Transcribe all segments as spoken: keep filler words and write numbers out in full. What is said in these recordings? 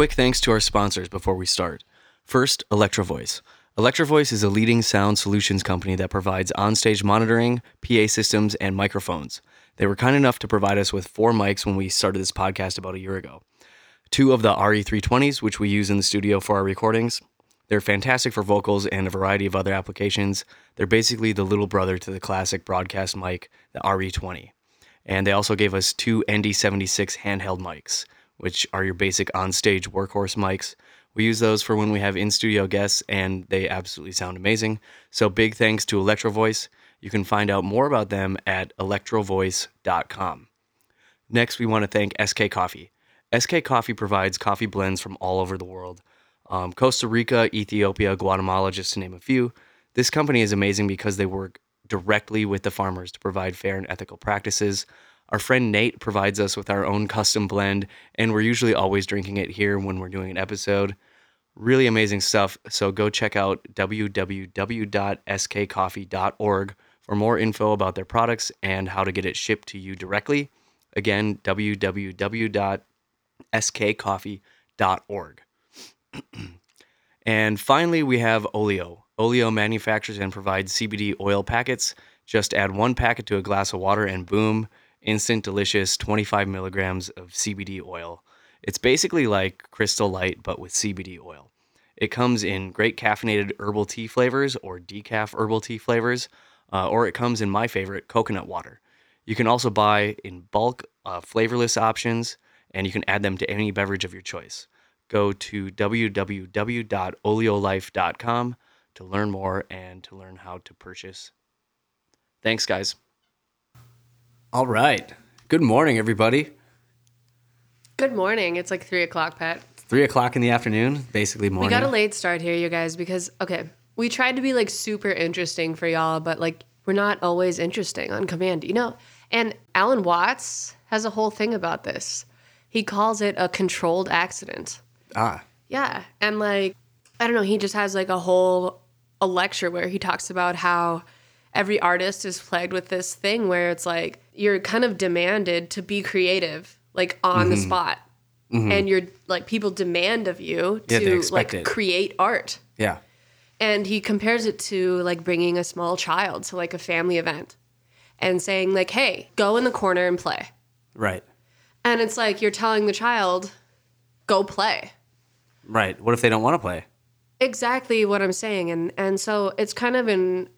quick thanks to our sponsors before we start. First, Electrovoice. Electrovoice is a leading sound solutions company that provides on-stage monitoring, P A systems, and microphones. They were kind enough to provide us with four mics when we started this podcast about a year ago. Two of the R E three twenties, which we use in the studio for our recordings. They're fantastic for vocals and a variety of other applications. They're basically the little brother to the classic broadcast mic, the R E twenty. And they also gave us two N D seventy-six handheld mics, which are your basic on-stage workhorse mics. We use those for when we have in-studio guests, and they absolutely sound amazing. So big thanks to Electrovoice. You can find out more about them at electrovoice dot com. Next, we want to thank S K Coffee. S K Coffee provides coffee blends from all over the world. Um, Costa Rica, Ethiopia, Guatemala, just to name a few. This company is amazing because they work directly with the farmers to provide fair and ethical practices. Our friend Nate provides us with our own custom blend, and we're usually always drinking it here when we're doing an episode. Really amazing stuff, so go check out w w w dot s k coffee dot org for more info about their products and how to get it shipped to you directly. Again, w w w dot s k coffee dot org. And finally, we have Oleo. Oleo manufactures and provides C B D oil packets. Just add one packet to a glass of water and boom, instant delicious twenty-five milligrams of C B D oil. It's basically like Crystal Light, but with C B D oil. It comes in great caffeinated herbal tea flavors or decaf herbal tea flavors, uh, or it comes in my favorite, coconut water. You can also buy in bulk uh, flavorless options, and you can add them to any beverage of your choice. Go to w w w dot oleolife dot com to learn more and to learn how to purchase. Thanks, guys. All right. Good morning, everybody. Good morning. It's like three o'clock, Pat. three o'clock in the afternoon, basically morning. We got a late start here, you guys, because, okay, we tried to be, like, super interesting for y'all, but, like, we're not always interesting on command, you know? And Alan Watts has a whole thing about this. He calls it a controlled accident. Ah. Yeah. And, like, I don't know, he just has, like, a whole a lecture where he talks about how every artist is plagued with this thing where it's, like, you're kind of demanded to be creative, like, on mm-hmm. the spot. Mm-hmm. And you're, like, people demand of you yeah, to, like, it. create art. Yeah. And he compares it to, like, bringing a small child to, like, a family event and saying, like, hey, go in the corner and play. Right. And it's like you're telling the child, go play. Right. What if they don't want to play? Exactly what I'm saying. And and so it's kind of an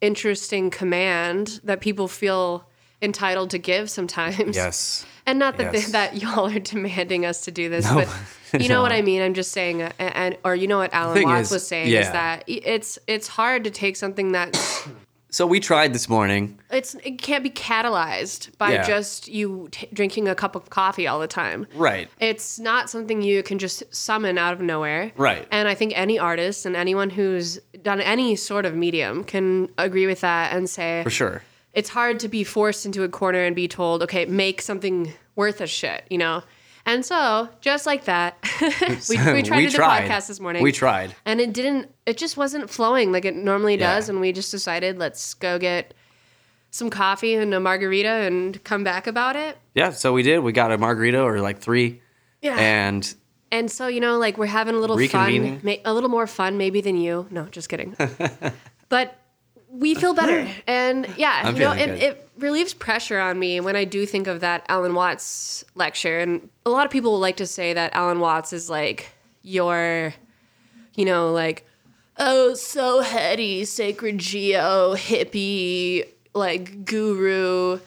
interesting command that people feel entitled to give sometimes. Yes. And not that yes. they, that y'all are demanding us to do this, no. but you know no. what I mean? I'm just saying, uh, and or you know what Alan Watts is, was saying yeah. is that it's it's hard to take something that's... So we tried this morning. It's It can't be catalyzed by yeah. just you t- drinking a cup of coffee all the time. Right. It's not something you can just summon out of nowhere. Right. And I think any artist and anyone who's done any sort of medium can agree with that and say... For sure. It's hard to be forced into a corner and be told, okay, make something worth a shit, you know? And so, just like that, we, we tried we to do the podcast this morning. We tried. And it didn't, it just wasn't flowing like it normally yeah. does. And we just decided, let's go get some coffee and a margarita and come back about it. Yeah, so we did. We got a margarita or like three. Yeah. And and so, you know, like we're having a little fun, a little more fun maybe than you. No, just kidding. But we feel better. And yeah, I'm you know, it, it relieves pressure on me when I do think of that Alan Watts lecture. And a lot of people like to say that Alan Watts is like your, you know, like, oh, so heady, sacred geo, hippie, like guru,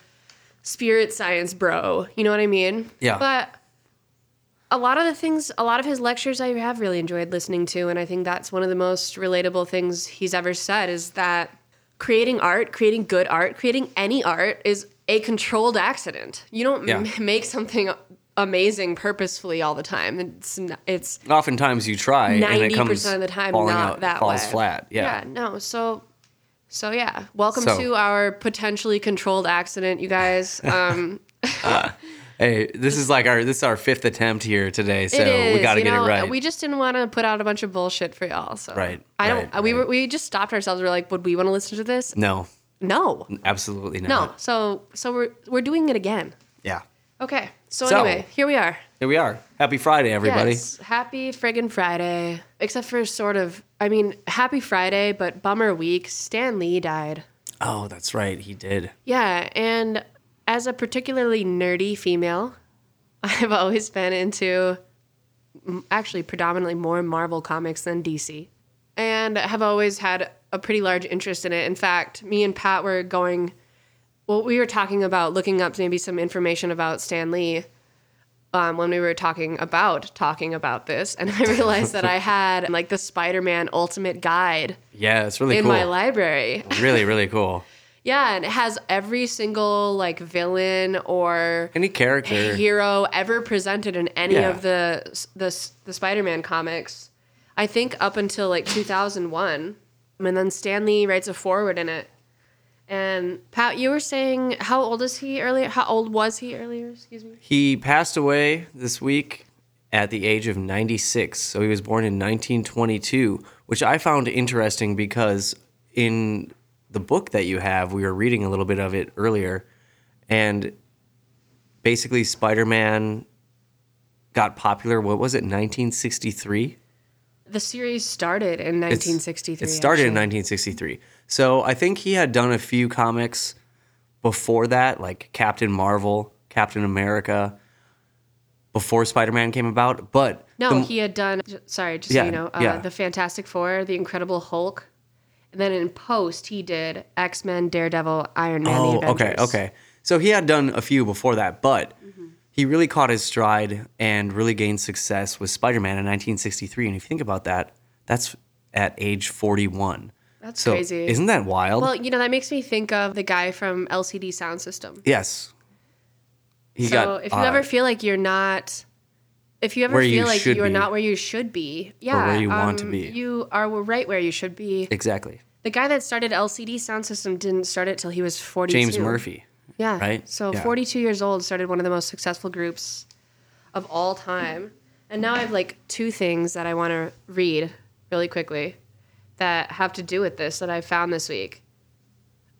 spirit science bro. You know what I mean? Yeah. But a lot of the things, a lot of his lectures I have really enjoyed listening to. And I think that's one of the most relatable things he's ever said is that creating art, creating good art, creating any art is a controlled accident. You don't yeah. m- make something amazing purposefully all the time. It's it's oftentimes you try and it comes ninety percent of the time not out, that falls way. flat. Yeah. yeah, no. So so yeah, welcome so. to our potentially controlled accident, you guys. Um, uh, hey, this is like our this is our fifth attempt here today, so is, we got to get know, it right. We just didn't want to put out a bunch of bullshit for y'all, so right. I don't. Right, we right. were we just stopped ourselves. We we're like, would we want to listen to this? No. No. Absolutely not. No. So so we're we're doing it again. Yeah. Okay. So, so anyway, here we are. Here we are. Happy Friday, everybody. Yes, happy friggin' Friday. Except for sort of, I mean, happy Friday, but bummer week. Stan Lee died. Oh, that's right. He did. Yeah. And as a particularly nerdy female, I've always been into actually predominantly more Marvel comics than D C. And have always had a pretty large interest in it. In fact, me and Pat were going, well, we were talking about looking up maybe some information about Stan Lee um, when we were talking about talking about this. And I realized that I had like the Spider-Man Ultimate Guide. Yeah, it's really in cool. In my library. Really, really cool. Yeah, and it has every single like villain or any character hero ever presented in any yeah. of the, the the Spider-Man comics. I think up until like two thousand one, and then Stan Lee writes a foreword in it. And Pat, you were saying how old is he earlier? How old was he earlier? Excuse me. He passed away this week at the age of ninety-six. So he was born in nineteen twenty-two, which I found interesting because in the book that you have, we were reading a little bit of it earlier, and basically Spider-Man got popular, what was it, nineteen sixty-three? The series started in nineteen sixty-three. It's, it started actually. in nineteen sixty-three. So I think he had done a few comics before that, like Captain Marvel, Captain America, before Spider-Man came about, but... No, the, he had done, sorry, just yeah, so you know, uh, yeah. the Fantastic Four, the Incredible Hulk. And then in post, he did X-Men, Daredevil, Iron Man, oh, the Avengers. Oh, okay, okay. So he had done a few before that, but mm-hmm. he really caught his stride and really gained success with Spider-Man in nineteen sixty-three. And if you think about that, that's at age forty-one. That's so crazy. Isn't that wild? Well, you know, that makes me think of the guy from L C D Sound System. Yes. He so got, if you uh, ever feel like you're not... If you ever feel like you are not where you should be, yeah, or where you want to be, you are right where you should be. Exactly. The guy that started L C D Sound System didn't start it till he was forty-two. James Murphy. Yeah. Right. So yeah. forty-two years old, started one of the most successful groups of all time, and now I have like two things that I want to read really quickly that have to do with this that I found this week.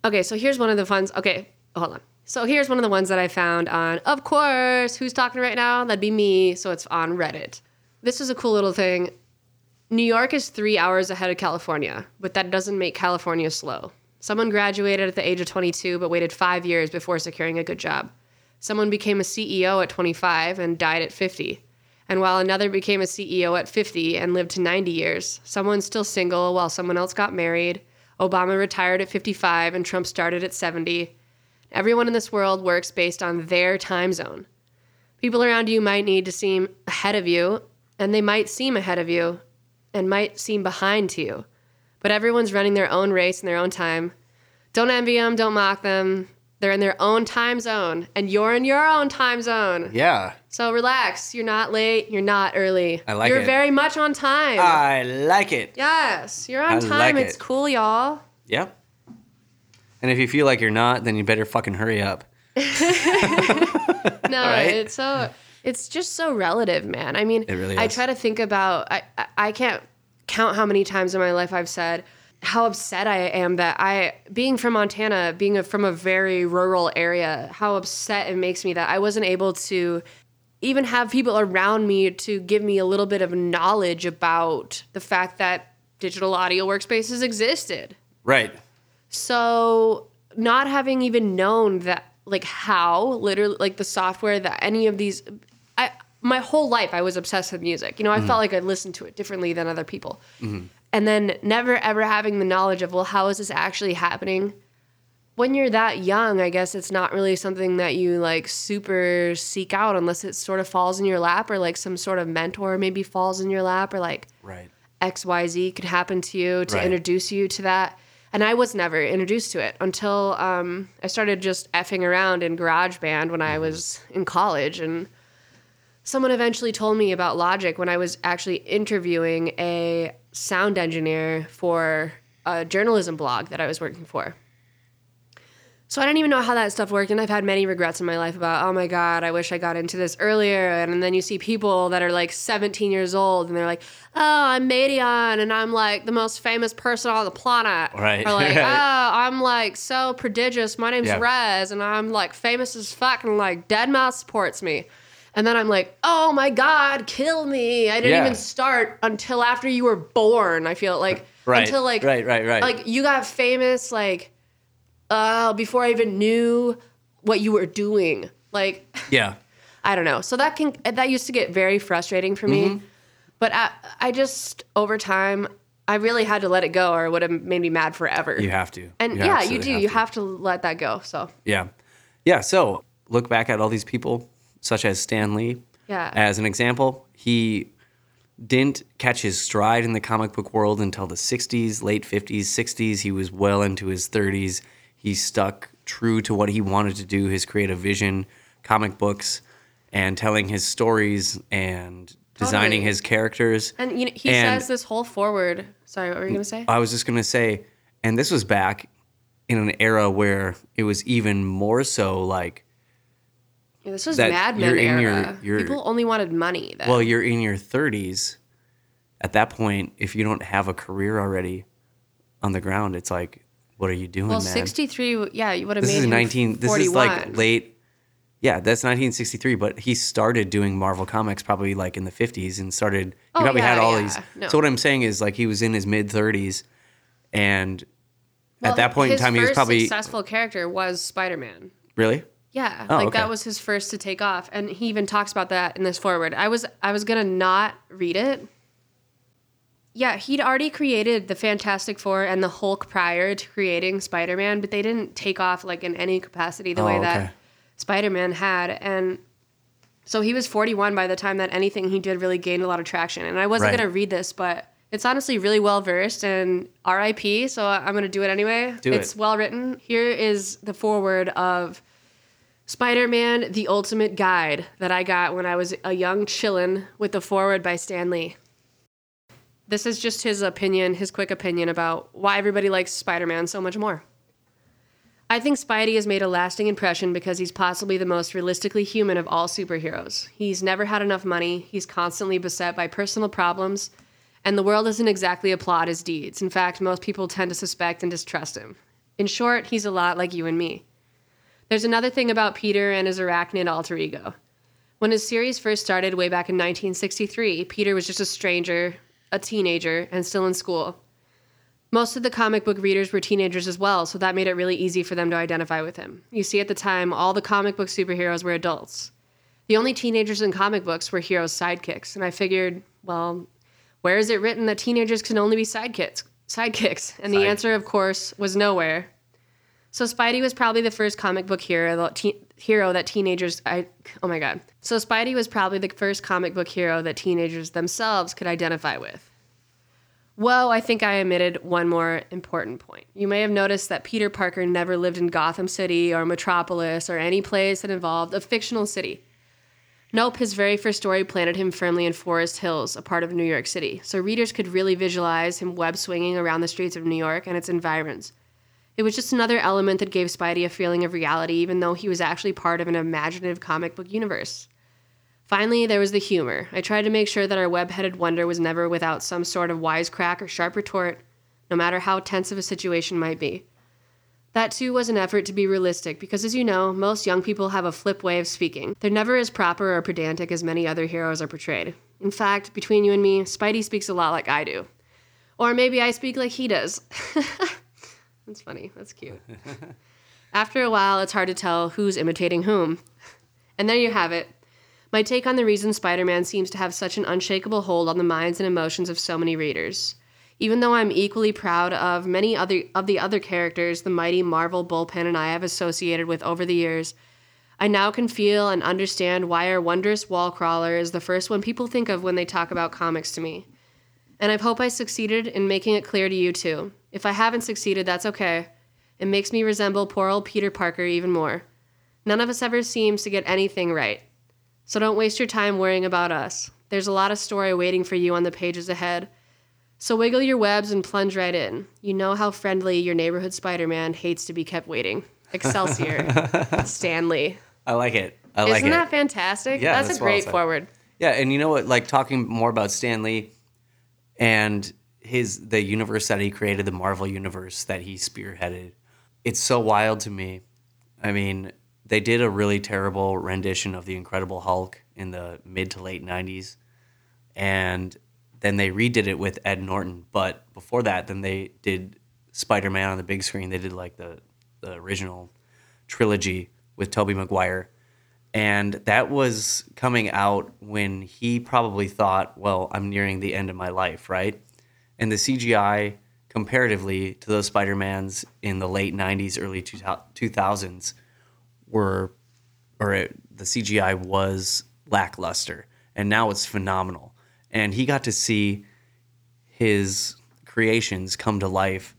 Okay, so here's one of the funds. Okay, hold on. So here's one of the ones that I found on, of course, who's talking right now? That'd be me. So it's on Reddit. This is a cool little thing. New York is three hours ahead of California, but that doesn't make California slow. Someone graduated at the age of twenty-two, but waited five years before securing a good job. Someone became a C E O at twenty-five and died at fifty. And while another became a C E O at fifty and lived to ninety years, someone's still single while someone else got married. Obama retired at fifty-five and Trump started at seventy. Everyone in this world works based on their time zone. People around you might need to seem ahead of you, and they might seem ahead of you, and might seem behind to you. But everyone's running their own race in their own time. Don't envy them, don't mock them. They're in their own time zone, and you're in your own time zone. Yeah. So relax. You're not late. You're not early. I like you're it. You're very much on time. I like it. Yes. You're on I time. Like it's it. Cool, y'all. Yep. And if you feel like you're not, then you better fucking hurry up. No, right? it's so it's just so relative, man. I mean, it really is. I try to think about I, I can't count how many times in my life I've said how upset I am that I being from Montana, being a, from a very rural area, how upset it makes me that I wasn't able to even have people around me to give me a little bit of knowledge about the fact that digital audio workspaces existed. Right. So not having even known that, like how, literally, like the software that any of these, I my whole life I was obsessed with music. You know, I mm-hmm. felt like I listened to it differently than other people. Mm-hmm. And then never, ever having the knowledge of, well, how is this actually happening? When you're that young, I guess it's not really something that you like super seek out unless it sort of falls in your lap or like some sort of mentor maybe falls in your lap or like right. X Y Z could happen to you to right. introduce you to that. And I was never introduced to it until um, I started just effing around in GarageBand when I was in college. And someone eventually told me about Logic when I was actually interviewing a sound engineer for a journalism blog that I was working for. So I didn't even know how that stuff worked, and I've had many regrets in my life about, oh my God, I wish I got into this earlier. And then you see people that are like seventeen years old, and they're like, oh, I'm Medion, and I'm like the most famous person on the planet. Right. Or like, oh, I'm like so prodigious. My name's yeah. Rezz, and I'm like famous as fuck, and like dead mouse supports me. And then I'm like, oh my God, kill me. I didn't yeah. even start until after you were born, I feel like. Right, until like, right, right, right. Like you got famous, like, Uh, before I even knew what you were doing. Like, yeah, I don't know. So that can, that used to get very frustrating for me, mm-hmm. but I, I just, over time, I really had to let it go or it would have made me mad forever. You have to. And you yeah, you do, have you to. have to let that go. So, yeah. Yeah. So look back at all these people such as Stan Lee, yeah. as an example. He didn't catch his stride in the comic book world until the sixties, late fifties, sixties. He was well into his thirties. He stuck true to what he wanted to do, his creative vision, comic books, and telling his stories and totally. designing his characters. And you know, he and says this whole forward. Sorry, what were you going to say? I was just going to say, and this was back in an era where it was even more so like... Yeah, this was Mad Men era. Your, your, People only wanted money then. Well, you're in your thirties. At that point, if you don't have a career already on the ground, it's like... What are you doing, well, man? Well, sixty-three, yeah, you would have made nineteen forty-one. This is like late, yeah, that's nineteen sixty-three, but he started doing Marvel Comics probably like in the fifties and started, he oh, probably yeah, had all yeah. these. No. So what I'm saying is like he was in his mid-thirties, and well, at that point in time, he was probably... his first successful character was Spider-Man. Really? Yeah, oh, like okay. that was his first to take off, and he even talks about that in this foreword. I was, I was going to not read it. Yeah, he'd already created the Fantastic Four and the Hulk prior to creating Spider-Man, but they didn't take off like in any capacity the oh, way okay. that Spider-Man had. And so he was forty-one by the time that anything he did really gained a lot of traction. And I wasn't right. going to read this, but it's honestly really well-versed and R I P, so I'm going to do it anyway. Do it's it. well-written. Here is the foreword of Spider-Man, The Ultimate Guide that I got when I was a young chillin' with the foreword by Stan Lee. This is just his opinion, his quick opinion about why everybody likes Spider-Man so much more. I think Spidey has made a lasting impression because he's possibly the most realistically human of all superheroes. He's never had enough money, he's constantly beset by personal problems, and the world doesn't exactly applaud his deeds. In fact, most people tend to suspect and distrust him. In short, he's a lot like you and me. There's another thing about Peter and his arachnid alter ego. When his series first started way back in nineteen sixty-three, Peter was just a stranger, a teenager, and still in school. Most of the comic book readers were teenagers as well, so that made it really easy for them to identify with him. You see, at the time, all the comic book superheroes were adults. The only teenagers in comic books were heroes' sidekicks, and I figured, well, where is it written that teenagers can only be sidekicks? Sidekicks, and Side. the answer, of course, was nowhere. So Spidey was probably the first comic book hero, te- hero that teenagers... I, oh my God. So Spidey was probably the first comic book hero that teenagers themselves could identify with. Whoa, I think I omitted one more important point. You may have noticed that Peter Parker never lived in Gotham City or Metropolis or any place that involved a fictional city. Nope, his very first story planted him firmly in Forest Hills, a part of New York City, so readers could really visualize him web-swinging around the streets of New York and its environs. It was just another element that gave Spidey a feeling of reality, even though he was actually part of an imaginative comic book universe. Finally, there was the humor. I tried to make sure that our web-headed wonder was never without some sort of wisecrack or sharp retort, no matter how tense of a situation might be. That, too, was an effort to be realistic, because as you know, most young people have a flip way of speaking. They're never as proper or pedantic as many other heroes are portrayed. In fact, between you and me, Spidey speaks a lot like I do. Or maybe I speak like he does. That's funny. That's cute. After a while, it's hard to tell who's imitating whom. And there you have it. My take on the reason Spider-Man seems to have such an unshakable hold on the minds and emotions of so many readers. Even though I'm equally proud of many other of the other characters the mighty Marvel bullpen and I have associated with over the years, I now can feel and understand why our wondrous wall crawler is the first one people think of when they talk about comics to me. And I hope I succeeded in making it clear to you too. If I haven't succeeded, that's okay. It makes me resemble poor old Peter Parker even more. None of us ever seems to get anything right. So don't waste your time worrying about us. There's a lot of story waiting for you on the pages ahead. So wiggle your webs and plunge right in. You know how friendly your neighborhood Spider-Man hates to be kept waiting. Excelsior. Stan Lee. I like it. I like Isn't it. Isn't that fantastic? Yeah, that's, that's a great well forward. Yeah, and you know what? Like, talking more about Stan Lee and his the universe that he created, the Marvel universe that he spearheaded, it's so wild to me. I mean, they did a really terrible rendition of The Incredible Hulk in the mid to late nineties, and then they redid it with Ed Norton. But before that, then they did Spider-Man on the big screen. They did, like, the, the original trilogy with Tobey Maguire. And that was coming out when he probably thought, well, I'm nearing the end of my life, right? And the C G I, comparatively to those Spider-Mans in the late nineties, early two thousands, were, or it, the C G I was lackluster. And now it's phenomenal. And he got to see his creations come to life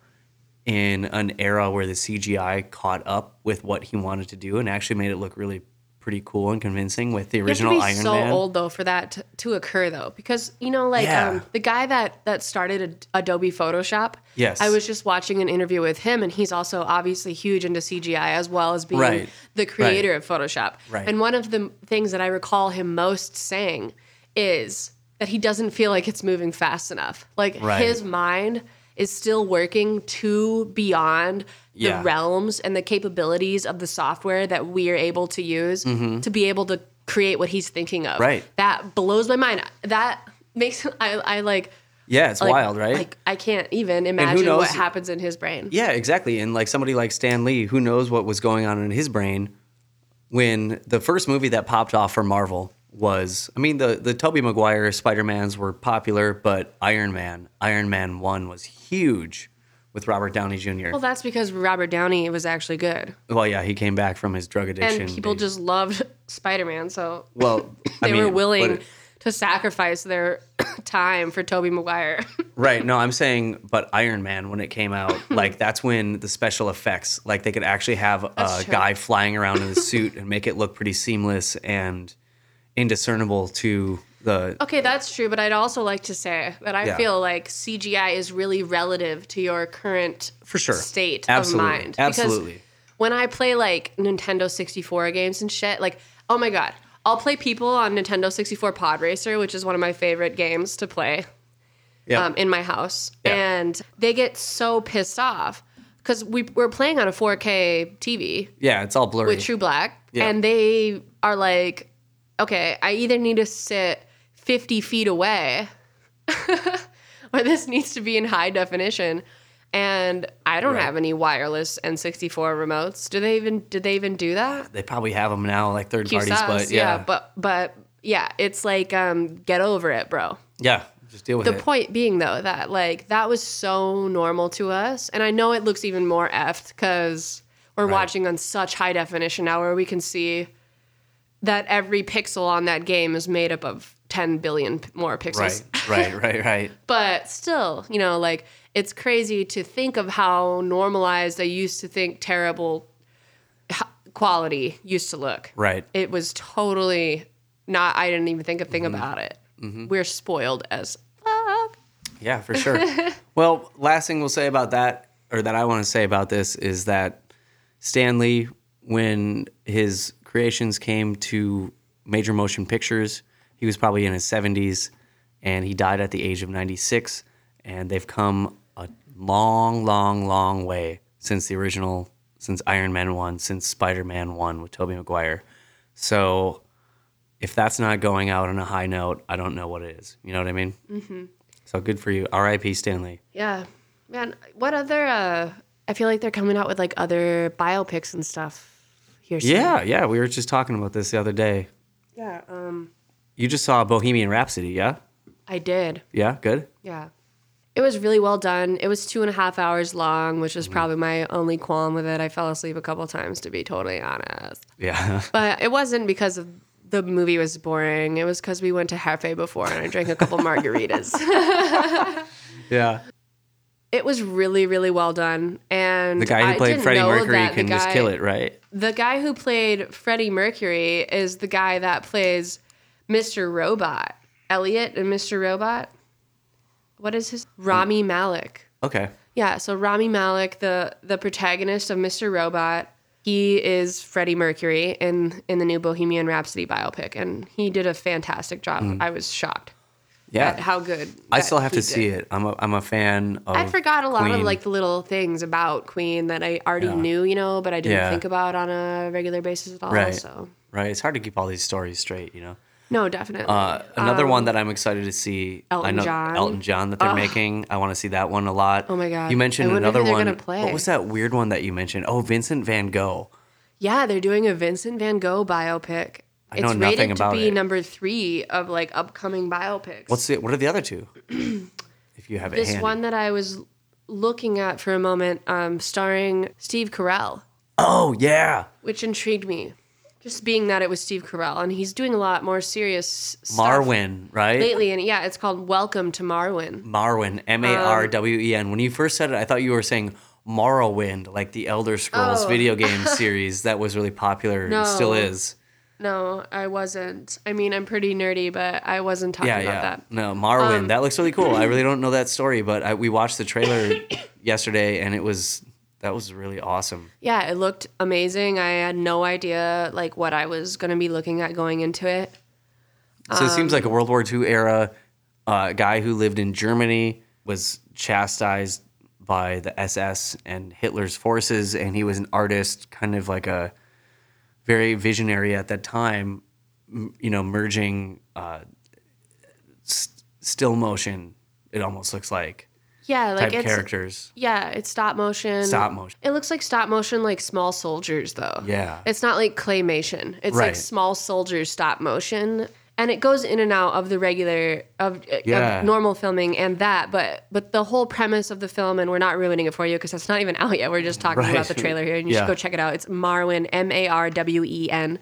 in an era where the C G I caught up with what he wanted to do and actually made it look really pretty cool and convincing with the original Iron Man. You have to be Iron so Man. old, though, for that to, to occur, though. Because, you know, like, yeah. um, the guy that, that started Adobe Photoshop, yes. I was just watching an interview with him, and he's also obviously huge into C G I as well as being right. the creator right. of Photoshop. Right. And one of the things that I recall him most saying is that he doesn't feel like it's moving fast enough. Like, right. his mind is still working to beyond the yeah. realms and the capabilities of the software that we are able to use mm-hmm. to be able to create what he's thinking of. Right. That blows my mind. That makes, I, I like... Yeah, it's like, wild, right? Like, I can't even imagine knows, what happens in his brain. Yeah, exactly. And, like, somebody like Stan Lee, who knows what was going on in his brain when the first movie that popped off for Marvel was, I mean, the, the Tobey Maguire Spider-Mans were popular, but Iron Man, Iron Man one was huge with Robert Downey Junior Well, that's because Robert Downey was actually good. Well, yeah, he came back from his drug addiction. And people just loved Spider-Man, so well, they I mean, were willing but, to sacrifice their time for Tobey Maguire. Right, no, I'm saying, but Iron Man, when it came out, like, that's when the special effects, like, they could actually have that's a true. guy flying around in a suit and make it look pretty seamless and indiscernible to the okay that's true but I'd also like to say that I yeah. feel like C G I is really relative to your current for sure state absolutely. of mind absolutely because when I play like Nintendo sixty-four games and shit, like, oh my god, I'll play people on Nintendo sixty-four Pod Racer, which is one of my favorite games to play yeah. um in my house yeah. and they get so pissed off because we, we're playing on a four K T V yeah it's all blurry with True Black yeah. and they are like, okay, I either need to sit fifty feet away or this needs to be in high definition. And I don't right. have any wireless N sixty-four remotes. Do they even did they even do that? They probably have them now, like third Q-Sos, parties, but yeah. yeah. But but yeah, it's like um, get over it, bro. Yeah, just deal with the it. The point being, though, that like that was so normal to us. And I know it looks even more effed because we're right. watching on such high definition now where we can see that every pixel on that game is made up of ten billion more pixels. Right, right, right, right. But still, you know, like, it's crazy to think of how normalized I used to think terrible quality used to look. Right. It was totally not, I didn't even think a thing mm-hmm. about it. Mm-hmm. We're spoiled as fuck. Yeah, for sure. Well, last thing we'll say about that, or that I want to say about this, is that Stan Lee, when his creations came to major motion pictures, he was probably in his seventies, and he died at the age of ninety-six, and they've come a long, long, long way since the original, since Iron Man one, since Spider-Man one with Tobey Maguire. So if that's not going out on a high note, I don't know what it is. You know what I mean? Mm-hmm. So good for you. R I P Stan Lee. Yeah. Man, what other, uh, I feel like they're coming out with like other biopics and stuff. Yeah, yeah. We were just talking about this the other day. Yeah. Um, you just saw Bohemian Rhapsody, yeah? I did. Yeah, good? Yeah. It was really well done. It was two and a half hours long, which is mm-hmm. probably my only qualm with it. I fell asleep a couple times, to be totally honest. Yeah. But it wasn't because of the movie was boring. It was because we went to Harfe before and I drank a couple margaritas. Yeah. It was really, really well done. And the guy who played Freddie Mercury can guy, just kill it, right? The guy who played Freddie Mercury is the guy that plays Mister Robot. Elliot and Mister Robot. What is his? Rami Malek. Okay. Yeah, so Rami Malek, the, the protagonist of Mister Robot, He is Freddie Mercury in, in the new Bohemian Rhapsody biopic, and he did a fantastic job. Mm. I was shocked. Yeah, how good. I still have to see it. I'm a I'm a fan of I forgot a lot Queen. of like the little things about Queen that I already yeah. knew, you know, but I didn't yeah. think about on a regular basis at all. Right. So. Right. It's hard to keep all these stories straight, you know. No, definitely. Uh, another um, one that I'm excited to see. Elton I know, John. Elton John that they're Ugh. making. I want to see that one a lot. Oh my god. You mentioned I another one. Gonna play. What was that weird one that you mentioned? Oh, Vincent van Gogh. Yeah, they're doing a Vincent van Gogh biopic. I know it's nothing rated about to be it. number three of like upcoming biopics. What's the, what are the other two? If you have it, this handy. One that I was looking at for a moment, um, starring Steve Carell. Oh yeah, which intrigued me, just being that it was Steve Carell, and he's doing a lot more serious stuff Marwen, right? Lately, and yeah, it's called Welcome to Marwen. Marwen, M A R W E N. When you first said it, I thought you were saying Morrowind, like the Elder Scrolls oh. video game series that was really popular no. and still is. No, I wasn't. I mean, I'm pretty nerdy, but I wasn't talking yeah, about yeah. that. No, Marwen, um, that looks really cool. I really don't know that story, but I, we watched the trailer yesterday, and it was that was really awesome. Yeah, it looked amazing. I had no idea like what I was going to be looking at going into it. So um, it seems like a World War Two era uh, guy who lived in Germany was chastised by the S S and Hitler's forces, and he was an artist, kind of like a very visionary at that time, you know, merging uh, st- still motion, it almost looks like. Yeah, like type it's, characters. Yeah, it's stop motion. Stop motion. It looks like stop motion, like Small Soldiers, though. Yeah. It's not like claymation. It's right. like Small Soldiers stop motion. And it goes in and out of the regular, of, yeah. of normal filming and that, but but the whole premise of the film, and we're not ruining it for you because that's not even out yet. We're just talking right. about the trailer here, and you yeah. should go check it out. It's Marwen, M A R W E N.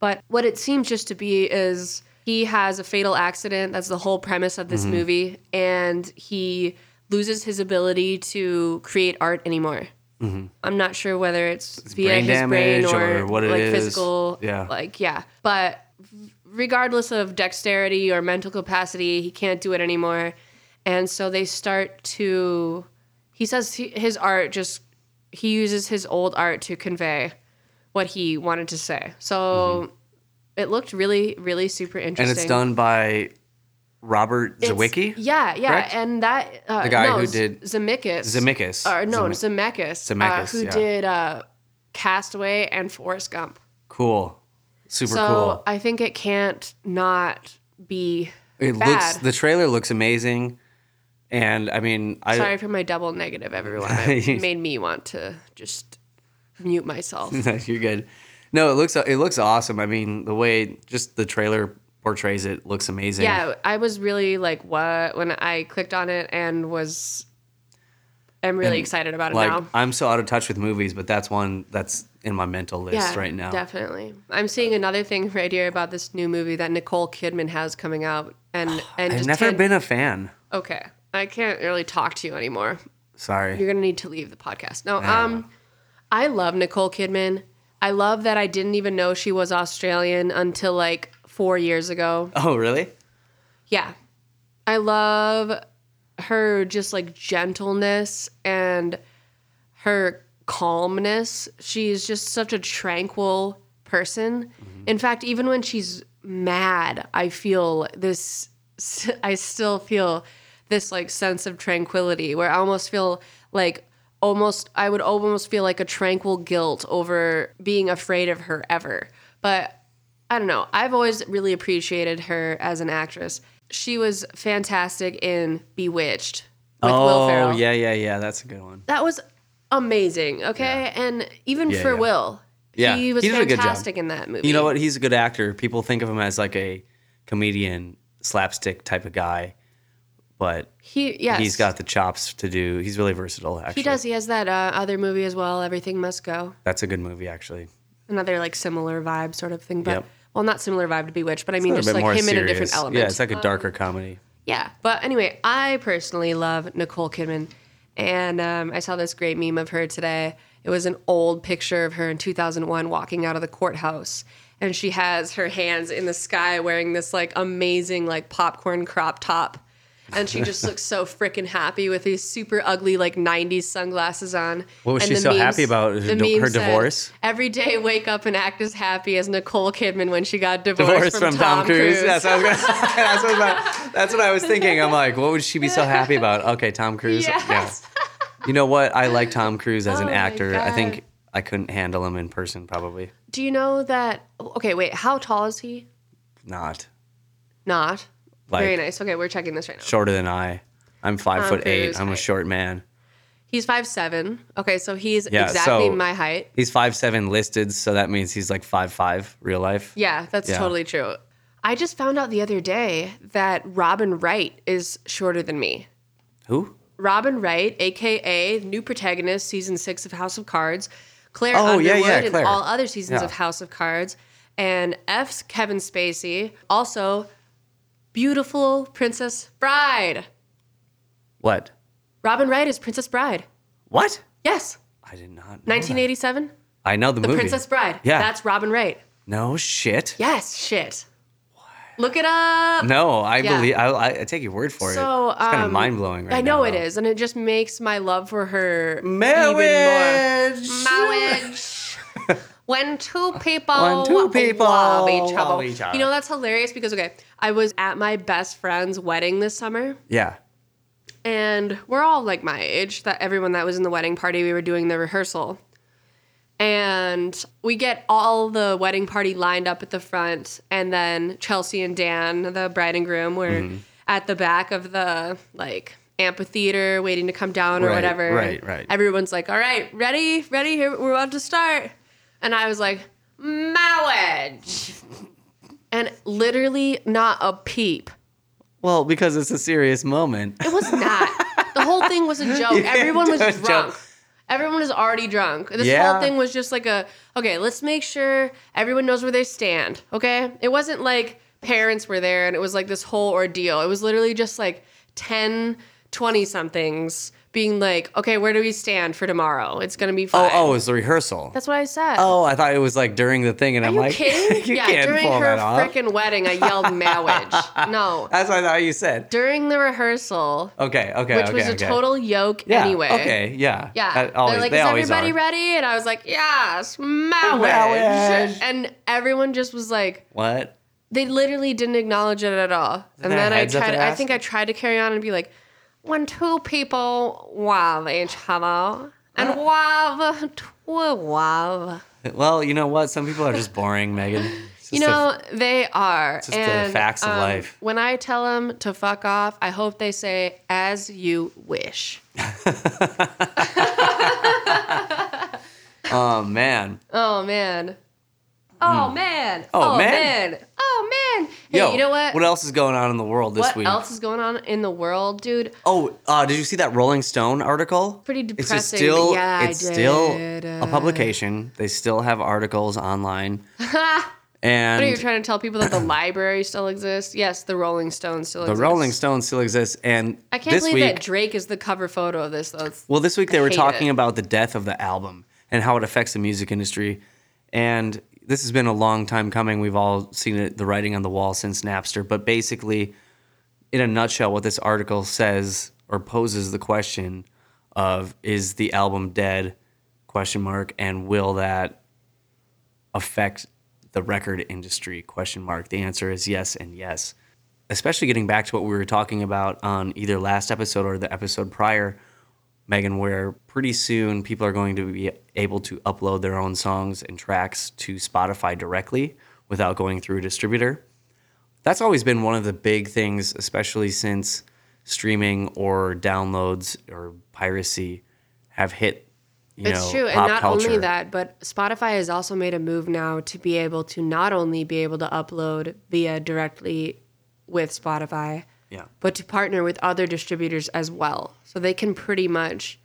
But what it seems just to be is he has a fatal accident. That's the whole premise of this mm-hmm. movie, and he loses his ability to create art anymore. Mm-hmm. I'm not sure whether it's, it's via brain his brain or, or what it like is. physical. Yeah. Like, yeah. But regardless of dexterity or mental capacity, he can't do it anymore. And so they start to, he says he, his art just, he uses his old art to convey what he wanted to say. So mm-hmm. it looked really, really super interesting. And it's done by Robert Zemeckis? Yeah, yeah. Correct? And that, uh, the guy no, who did Zemeckis. Zemeckis. Or no, Zeme- Zemeckis. Zemeckis. Uh, who yeah. did uh, Castaway and Forrest Gump. Cool. Super so cool. So I think it can't not be it bad. Looks, the trailer looks amazing. And I mean, I. Sorry for my double negative, everyone. It made me want to just mute myself. You're good. No, it looks it looks awesome. I mean, the way just the trailer portrays it looks amazing. Yeah, I was really like, what? When I clicked on it and was. I'm really and excited about it like, now. I'm so out of touch with movies, but that's one that's in my mental list yeah, right now. Definitely. I'm seeing another thing right here about this new movie that Nicole Kidman has coming out. And, and I've just never ten... been a fan. Okay. I can't really talk to you anymore. Sorry. You're going to need to leave the podcast. No, yeah. um, I love Nicole Kidman. I love that I didn't even know she was Australian until like four years ago. Oh, really? Yeah. I love her just like gentleness and her calmness. She's just such a tranquil person. Mm-hmm. In fact, even when she's mad, I feel this, I still feel this like sense of tranquility where I almost feel like almost, I would almost feel like a tranquil guilt over being afraid of her ever. But I don't know. I've always really appreciated her as an actress. She was fantastic in Bewitched with oh, Will Ferrell. Oh, yeah, yeah, yeah. That's a good one. That was amazing, okay? Yeah. And even yeah, for yeah. Will, yeah. he was he fantastic in that movie. You know what? He's a good actor. People think of him as like a comedian, slapstick type of guy, but he, yes. he's got the chops to do. He's really versatile, actually. He does. He has that uh, other movie as well, Everything Must Go. That's a good movie, actually. Another like similar vibe sort of thing, but... Yep. Well, not similar vibe to Bewitched, but I mean, just like him serious. in a different element. Yeah, it's like a darker um, comedy. Yeah, but anyway, I personally love Nicole Kidman, and um, I saw this great meme of her today. It was an old picture of her in two thousand one walking out of the courthouse, and she has her hands in the sky wearing this like amazing like popcorn crop top, and she just looks so freaking happy with these super ugly like nineties sunglasses on. What was and she so memes, happy about? Her, her divorce? Every day, wake up and act as happy as Nicole Kidman when she got divorced, divorced from, from Tom, Tom Cruise. Cruise. That's, what I was gonna, that's, what I, that's what I was thinking. I'm like, what would she be so happy about? Okay, Tom Cruise. Yes. Yeah. You know what? I like Tom Cruise as oh an actor. I think I couldn't handle him in person, probably. Do you know that? Okay, wait. How tall is he? Not. Not? Like, very nice. Okay, we're checking this right now. Shorter than I. I'm five Tom foot Cruise eight. I'm height. A short man. He's five seven. Okay, so he's yeah, exactly so my height. He's five seven listed, so that means he's like five five real life. Yeah, that's yeah. totally true. I just found out the other day that Robin Wright is shorter than me. Who? Robin Wright, a k a new protagonist, season six of House of Cards, Claire oh, Underwood, yeah, yeah, Claire. and all other seasons yeah. of House of Cards, and F's Kevin Spacey, also beautiful Princess Bride. What? Robin Wright is Princess Bride. What? Yes. I did not know nineteen eighty-seven? That. I know the, the movie. The Princess Bride. Yeah. That's Robin Wright. No shit. Yes, shit. Look it up. No, I yeah. believe I, I take your word for so, it. It's um, kind of mind blowing, right? I know now, it though. Is, and it just makes my love for her marriage. Even more. Marriage. when two people, when two people love each other. Each other. You know that's hilarious because okay, I was at my best friend's wedding this summer. Yeah. And we're all like my age. That everyone that was in the wedding party, we were doing the rehearsal. And we get all the wedding party lined up at the front, and then Chelsea and Dan, the bride and groom, were mm-hmm. at the back of the like amphitheater waiting to come down or right, whatever. Right, right. Everyone's like, all right, ready, ready, here we're about to start. And I was like, marriage. And literally not a peep. Well, because it's a serious moment. It was not. The whole thing was a joke. Everyone was drunk. Joke. Everyone is already drunk. This yeah. whole thing was just like a, okay, let's make sure everyone knows where they stand, okay? It wasn't like parents were there and it was like this whole ordeal. It was literally just like ten, twenty-somethings being like, okay, where do we stand for tomorrow? It's going to be fun. Oh, oh, it was the rehearsal. That's what I said. Oh, I thought it was like during the thing and Are I'm you like, kidding? you yeah, can't during pull her freaking wedding, I yelled marriage. No. That's what I thought you said. During the rehearsal. Okay, okay, Which okay, was okay. a total yoke yeah, anyway. Okay, yeah. Yeah. That always, They're like, they is always everybody are. ready? And I was like, yes, marriage. And everyone just was like. What? They literally didn't acknowledge it at all. And then I tried. I think I tried to carry on and be like, when two people love each other and love to love. Well, you know what? Some people are just boring, Megan. Just you know, a, they are. It's just and, the facts of um, life. When I tell them to fuck off, I hope they say, as you wish. Oh, man. Oh, man. Oh, mm. man. Oh, oh man. man. Oh, man. Hey, Yo, you know what? What else is going on in the world this what week? What else is going on in the world, dude? Oh, uh, did you see that Rolling Stone article? Pretty depressing. It's still, yeah, it's I did. still a publication. They still have articles online. And what are you trying to tell people that the library still exists? Yes, the Rolling Stone still exists. The Rolling Stone still exists. And I can't this believe week, that Drake is the cover photo of this, though. It's, well, this week they I were talking it. about the death of the album and how it affects the music industry. And this has been a long time coming. We've all seen it, the writing on the wall since Napster. But basically, in a nutshell, what this article says or poses the question of, is the album dead, question mark, and will that affect the record industry, question mark. The answer is yes and yes. Especially getting back to what we were talking about on either last episode or the episode prior, Megan, where pretty soon people are going to be able to upload their own songs and tracks to Spotify directly without going through a distributor. That's always been one of the big things, especially since streaming or downloads or piracy have hit, you know, it's true, and not only that, but Spotify has also made a move now to be able to not only be able to upload via directly with Spotify, yeah, but to partner with other distributors as well. So they can pretty much,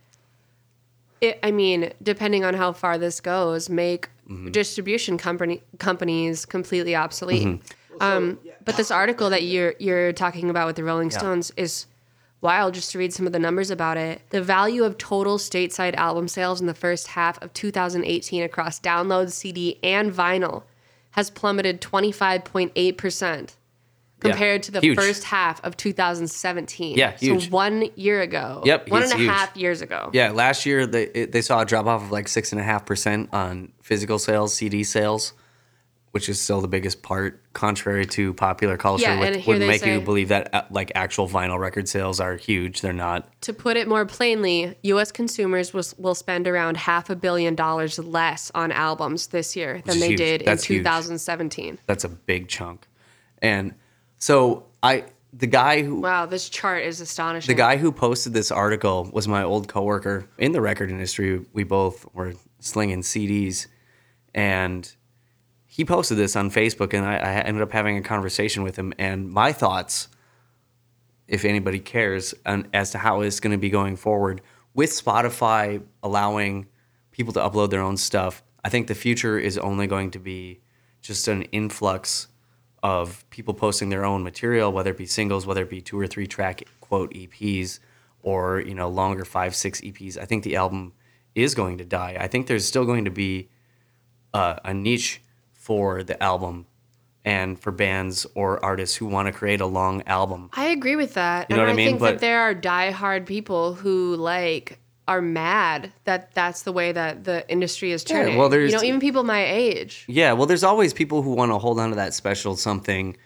it, I mean, depending on how far this goes, make mm-hmm. distribution company companies completely obsolete. Mm-hmm. Um, but this article that you're you're talking about with the Rolling yeah. Stones is wild. Just to read some of the numbers about it. The value of total stateside album sales in the first half of two thousand eighteen across download, C D, and vinyl has plummeted twenty-five point eight percent. compared yeah. to the huge. first half of two thousand seventeen. Yeah, huge. So one year ago. Yep, One and a huge. half years ago. Yeah, last year they they saw a drop off of like six point five percent on physical sales, C D sales, which is still the biggest part, contrary to popular culture, yeah, which would make say, you believe that uh, like actual vinyl record sales are huge. They're not. To put it more plainly, U S consumers was, will spend around half a billion dollars less on albums this year than they huge. did That's in two thousand seventeen. Huge. That's a big chunk. And so I, the guy who... Wow, this chart is astonishing. The guy who posted this article was my old coworker in the record industry. We both were slinging C Ds, and he posted this on Facebook, and I, I ended up having a conversation with him. And my thoughts, if anybody cares, on, as to how it's going to be going forward, with Spotify allowing people to upload their own stuff, I think the future is only going to be just an influx of people posting their own material, whether it be singles, whether it be two or three track, quote, E Ps, or, you know, longer five, six E Ps. I think the album is going to die. I think there's still going to be uh, a niche for the album and for bands or artists who want to create a long album. I agree with that. You know and what I mean? I think but, that there are diehard people who like are mad that that's the way that the industry is turning. Yeah, well, there's, you know, even people my age. Yeah, well, there's always people who want to hold on to that special something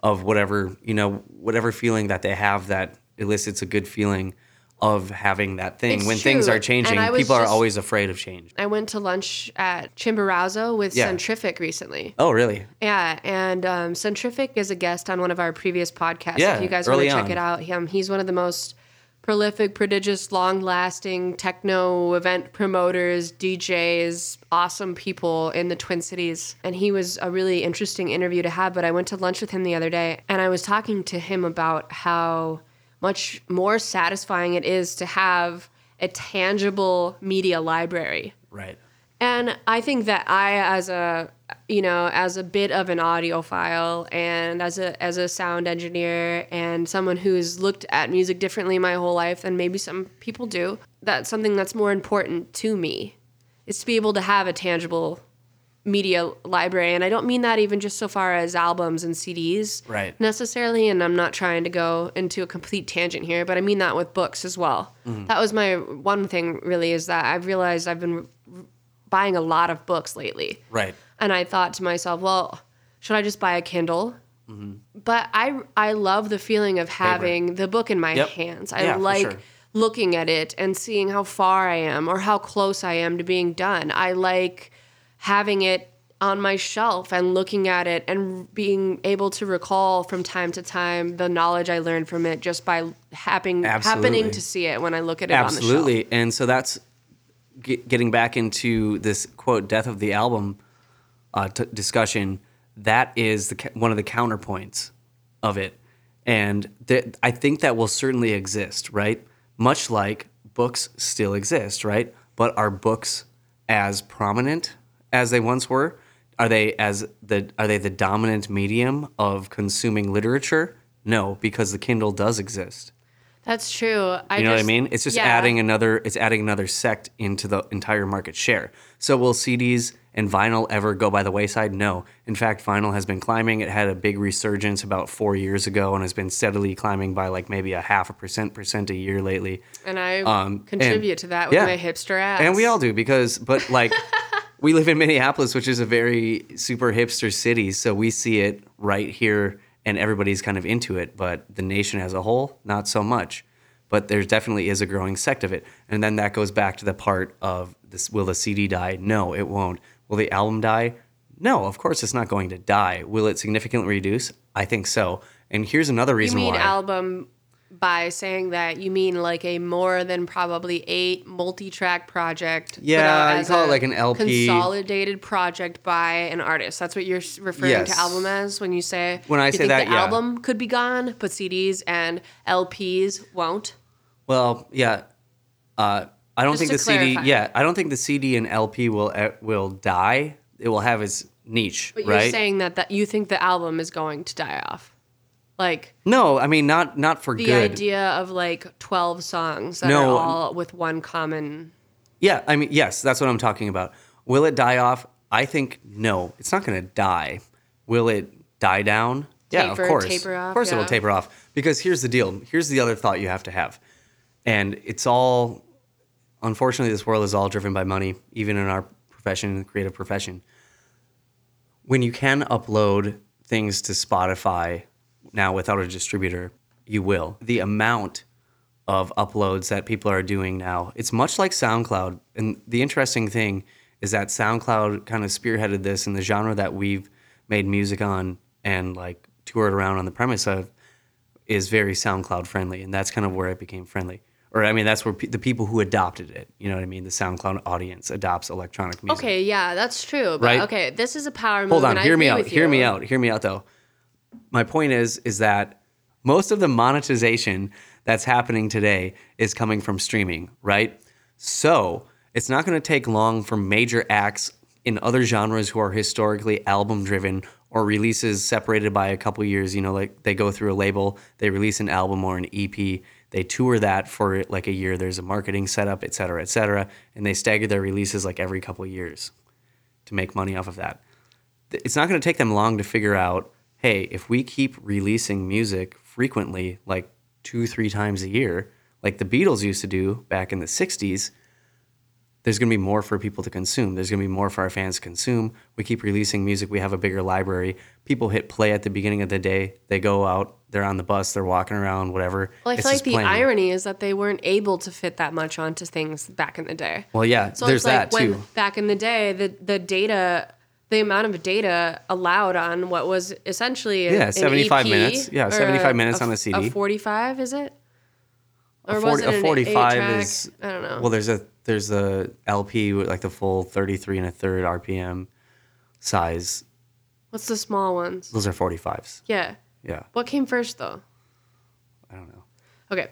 of whatever, you know, whatever feeling that they have that elicits a good feeling of having that thing. It's when true. Things are changing, people just, are always afraid of change. I went to lunch at Chimborazo with yeah. Centrific recently. Oh, really? Yeah, and um, Centrific is a guest on one of our previous podcasts. Yeah, if you guys want to check on. it out, him, he's one of the most prolific, prodigious, long-lasting techno event promoters, D Js, awesome people in the Twin Cities. And he was a really interesting interview to have, but I went to lunch with him the other day, and I was talking to him about how much more satisfying it is to have a tangible media library. Right. And I think that I, as a, you know, as a bit of an audiophile and as a as a sound engineer and someone who's looked at music differently my whole life than maybe some people do, that's something that's more important to me, is to be able to have a tangible media library. And I don't mean that even just so far as albums and C Ds right. necessarily, and I'm not trying to go into a complete tangent here, but I mean that with books as well. Mm-hmm. That was my one thing really, is that I've realized I've been re- buying a lot of books lately. Right. And I thought to myself, well, should I just buy a Kindle? Mm-hmm. But I I love the feeling of having Favorite. the book in my yep. hands. I yeah, like for sure. looking at it and seeing how far I am or how close I am to being done. I like having it on my shelf and looking at it and being able to recall from time to time the knowledge I learned from it just by happen, happening to see it when I look at it Absolutely. on the shelf. Absolutely. And so that's get, getting back into this, quote, death of the album uh, t- discussion. That is the, one of the counterpoints of it. And th- I think that will certainly exist, right? Much like books still exist, right? But are books as prominent as they once were? Are they as the are they the dominant medium of consuming literature? No, because the Kindle does exist. That's true. I you know just, what I mean? It's just yeah. adding another it's adding another sect into the entire market share. So will C Ds and vinyl ever go by the wayside? No. In fact, vinyl has been climbing. It had a big resurgence about four years ago and has been steadily climbing by like maybe a half a percent percent a year lately. And I um, contribute and, to that with yeah. my hipster ass. And we all do, because but like we live in Minneapolis, which is a very super hipster city, so we see it right here, and everybody's kind of into it, but the nation as a whole, not so much. But there definitely is a growing sect of it. And then that goes back to the part of, this: will the C D die? No, it won't. Will the album die? No, of course it's not going to die. Will it significantly reduce? I think so. And here's another reason why. You mean why. album... By saying that, you mean like a more than probably eight multi-track project. Yeah, you call it like an L P. Consolidated project by an artist. That's what you're referring yes. to album as when you say. When I you say think that, the yeah. album could be gone, but C Ds and L Ps won't. Well, yeah, uh, I don't Just think the clarify. C D. Yeah, I don't think the C D and L P will will die. It will have its niche. But right? you're saying that that you think the album is going to die off. Like no, I mean not not for the good. The idea of like twelve songs that no, are all with one common. Yeah, I mean yes, that's what I'm talking about. Will it die off? I think no, it's not going to die. Will it die down? Yeah, of course. Taper off, of course yeah. it'll taper off. Because here's the deal. Here's the other thought you have to have. And it's all, unfortunately, this world is all driven by money, even in our profession, the creative profession. When you can upload things to Spotify now without a distributor, you will. The amount of uploads that people are doing now, it's much like SoundCloud. And the interesting thing is that SoundCloud kind of spearheaded this in the genre that we've made music on and like toured around on the premise of is very SoundCloud friendly. And that's kind of where it became friendly. Or, I mean, that's where pe- the people who adopted it, you know what I mean? The SoundCloud audience adopts electronic music. Okay, yeah, that's true. But right? Okay, this is a power move. Hold on, hear me out, hear me out, hear me out, though. My point is, is that most of the monetization that's happening today is coming from streaming, right? So it's not going to take long for major acts in other genres who are historically album-driven or releases separated by a couple years, you know, like they go through a label, they release an album or an E P, they tour that for like a year. There's a marketing setup, et cetera, et cetera. And they stagger their releases like every couple of years to make money off of that. It's not going to take them long to figure out, hey, if we keep releasing music frequently, like two, three times a year, like the Beatles used to do back in the sixties, there's going to be more for people to consume. There's going to be more for our fans to consume. We keep releasing music. We have a bigger library. People hit play at the beginning of the day. They go out. They're on the bus. They're walking around, whatever. Well, I it's feel like the playing. irony is that they weren't able to fit that much onto things back in the day. Well, yeah, so there's like that when, too. Back in the day, the, the data, the amount of data allowed on what was essentially an, yeah, seventy-five an E P minutes. Yeah, seventy-five a, minutes on a C D. A forty-five, is it? Or a, forty, was it a forty-five is, I don't know. Well, there's a there's a L P with like the full thirty-three and a third R P M size. What's the small ones? Those are forty-fives. Yeah. Yeah. What came first though? I don't know. Okay.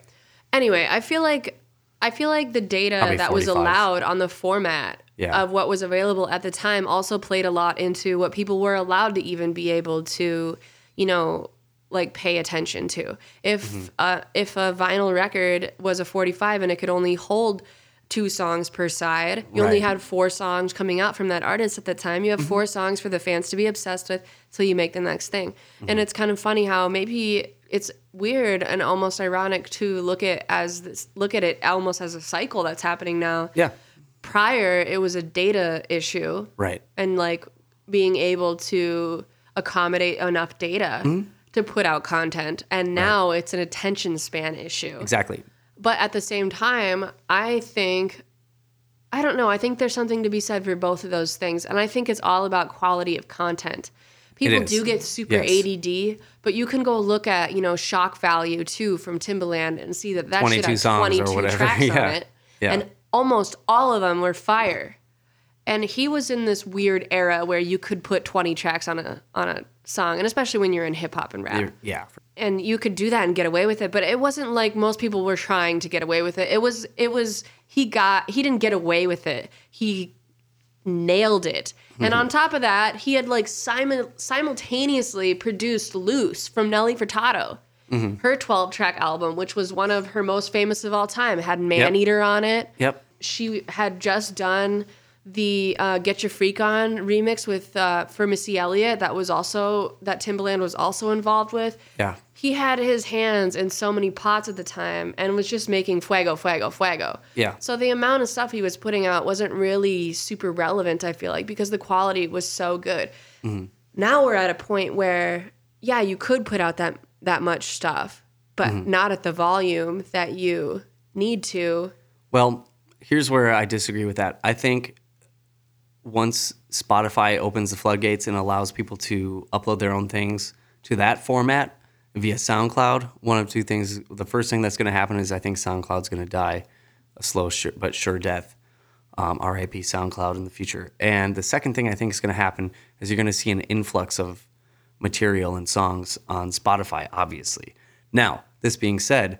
Anyway, I feel like I feel like the data Probably that forty-five. Was allowed on the format yeah. of what was available at the time also played a lot into what people were allowed to even be able to, you know, like pay attention to. If mm-hmm. uh, if a vinyl record was a forty-five and it could only hold two songs per side, you right. only had four songs coming out from that artist at the time. You have mm-hmm. four songs for the fans to be obsessed with till you make the next thing. Mm-hmm. And it's kind of funny how maybe it's weird and almost ironic to look at as this, look at it almost as a cycle that's happening now. Yeah. Prior, it was a data issue. Right. And like being able to accommodate enough data. Mm-hmm. to put out content, and now right. it's an attention span issue. Exactly. But at the same time, I think, I don't know, I think there's something to be said for both of those things, and I think it's all about quality of content. People do get super yes. A D D, but you can go look at, you know, Shock Value two from Timbaland and see that that shit has twenty-two tracks yeah. on it, yeah. and almost all of them were fire. And he was in this weird era where you could put twenty tracks on a on a song, and especially when you're in hip hop and rap. You're, yeah. And you could do that and get away with it, but it wasn't like most people were trying to get away with it. It was it was he got he didn't get away with it. He nailed it. Mm-hmm. And on top of that, he had like simu- simultaneously produced Loose from Nelly Furtado. Mm-hmm. Her twelve-track album, which was one of her most famous of all time, it had Maneater yep. on it. Yep. She had just done the uh, Get Your Freak On remix with uh, for Missy Elliott that was also that Timbaland was also involved with. Yeah, he had his hands in so many pots at the time and was just making fuego, fuego, fuego. Yeah. So the amount of stuff he was putting out wasn't really super relevant, I feel like, because the quality was so good. Mm-hmm. Now we're at a point where yeah, you could put out that that much stuff, but mm-hmm. not at the volume that you need to. Well, here's where I disagree with that. I think. Once Spotify opens the floodgates and allows people to upload their own things to that format via SoundCloud, one of two things. The first thing that's going to happen is I think SoundCloud's going to die a slow sure, but sure death, um, R I P SoundCloud in the future. And the second thing I think is going to happen is you're going to see an influx of material and songs on Spotify, obviously. Now, this being said,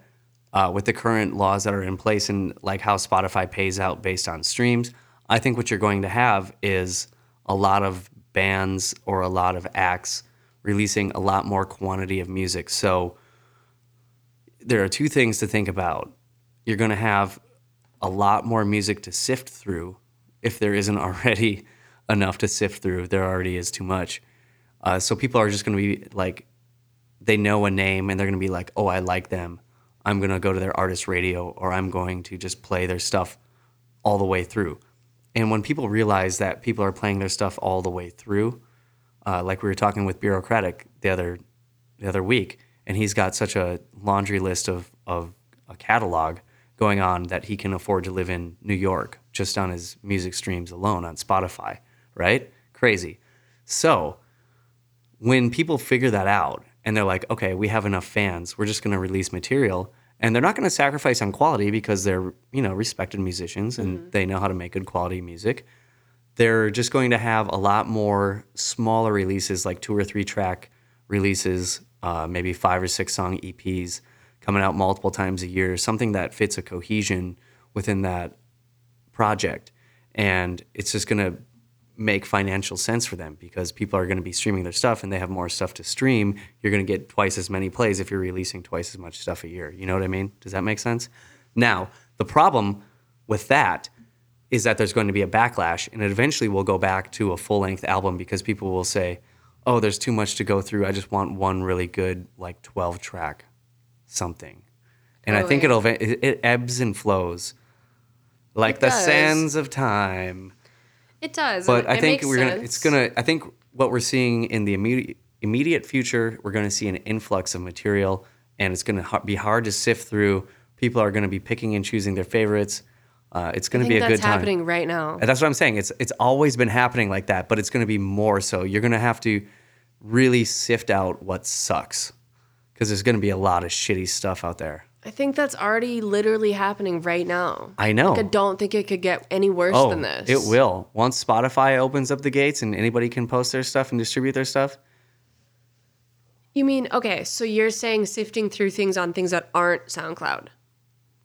uh, with the current laws that are in place and like how Spotify pays out based on streams, I think what you're going to have is a lot of bands or a lot of acts releasing a lot more quantity of music. So there are two things to think about. You're going to have a lot more music to sift through if there isn't already enough to sift through. There already is too much. Uh, so people are just going to be like they know a name and they're going to be like, oh, I like them. I'm going to go to their artist radio, or I'm going to just play their stuff all the way through. And when people realize that people are playing their stuff all the way through, uh, like we were talking with Bureaucratic the other the other week, and he's got such a laundry list of, of a catalog going on that he can afford to live in New York just on his music streams alone on Spotify, right? Crazy. So when people figure that out and they're like, okay, we have enough fans, we're just going to release material, and they're not going to sacrifice on quality because they're, you know, respected musicians and mm-hmm. they know how to make good quality music. They're just going to have a lot more smaller releases, like two or three track releases, uh, maybe five or six song E Ps coming out multiple times a year, something that fits a cohesion within that project. And it's just going to make financial sense for them because people are going to be streaming their stuff and they have more stuff to stream. You're going to get twice as many plays if you're releasing twice as much stuff a year. You know what I mean? Does that make sense? Now, the problem with that is that there's going to be a backlash, and it eventually will go back to a full-length album because people will say, oh, there's too much to go through. I just want one really good, like, twelve-track something. And oh, I think yeah. it'll it ebbs and flows like it the does. sands of time. It does. But it, I think we're gonna, it's gonna. I think what we're seeing in the immediate immediate future, we're gonna see an influx of material, and it's gonna ha- be hard to sift through. People are gonna be picking and choosing their favorites. Uh, it's gonna I think be a good time. That's happening right now. And that's what I'm saying. It's it's always been happening like that, but it's gonna be more so. You're gonna have to really sift out what sucks, because there's gonna be a lot of shitty stuff out there. I think that's already literally happening right now. I know. Like, I don't think it could get any worse oh, than this. It will. Once Spotify opens up the gates and anybody can post their stuff and distribute their stuff. You mean, okay, so you're saying sifting through things on things that aren't SoundCloud.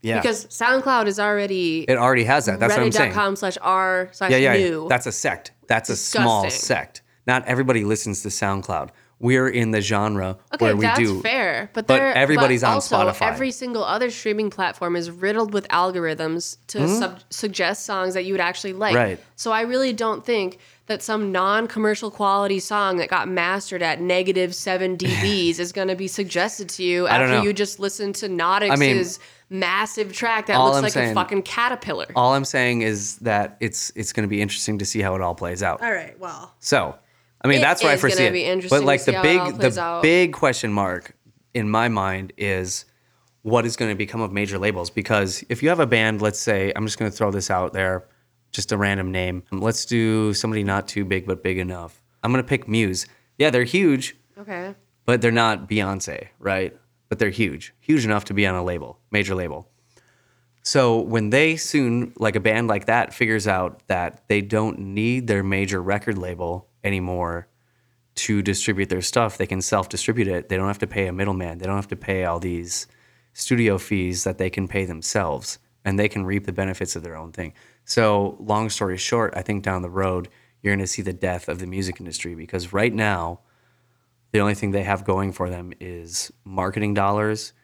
Yeah. Because SoundCloud is already... It already has that. That's what I'm saying. Reddit.com slash r slash new. Yeah, yeah, yeah. That's a sect. That's Disgusting. a small sect. Not everybody listens to SoundCloud. We're in the genre okay, where we that's do. fair. But, but everybody's but on also, Spotify. Every single other streaming platform is riddled with algorithms to mm-hmm. sub- suggest songs that you would actually like. Right. So I really don't think that some non-commercial quality song that got mastered at negative seven dBs is going to be suggested to you after you just listen to Nautix's I mean, massive track that looks I'm like saying, a fucking caterpillar. All I'm saying is that it's it's going to be interesting to see how it all plays out. All right, well. So... I mean, it that's where I foresee it. But like the big, the out. big question mark in my mind is what is going to become of major labels? Because if you have a band, let's say, I'm just going to throw this out there, just a random name. Let's do somebody not too big, but big enough. I'm going to pick Muse. Yeah, they're huge. Okay. But they're not Beyonce, right? But they're huge, huge enough to be on a label, major label. So when they soon, like a band like that figures out that they don't need their major record label anymore to distribute their stuff, they can self-distribute it. They don't have to pay a middleman. They don't have to pay all these studio fees that they can pay themselves, and they can reap the benefits of their own thing. So long story short, I think down the road, you're going to see the death of the music industry, because right now, the only thing they have going for them is marketing dollars,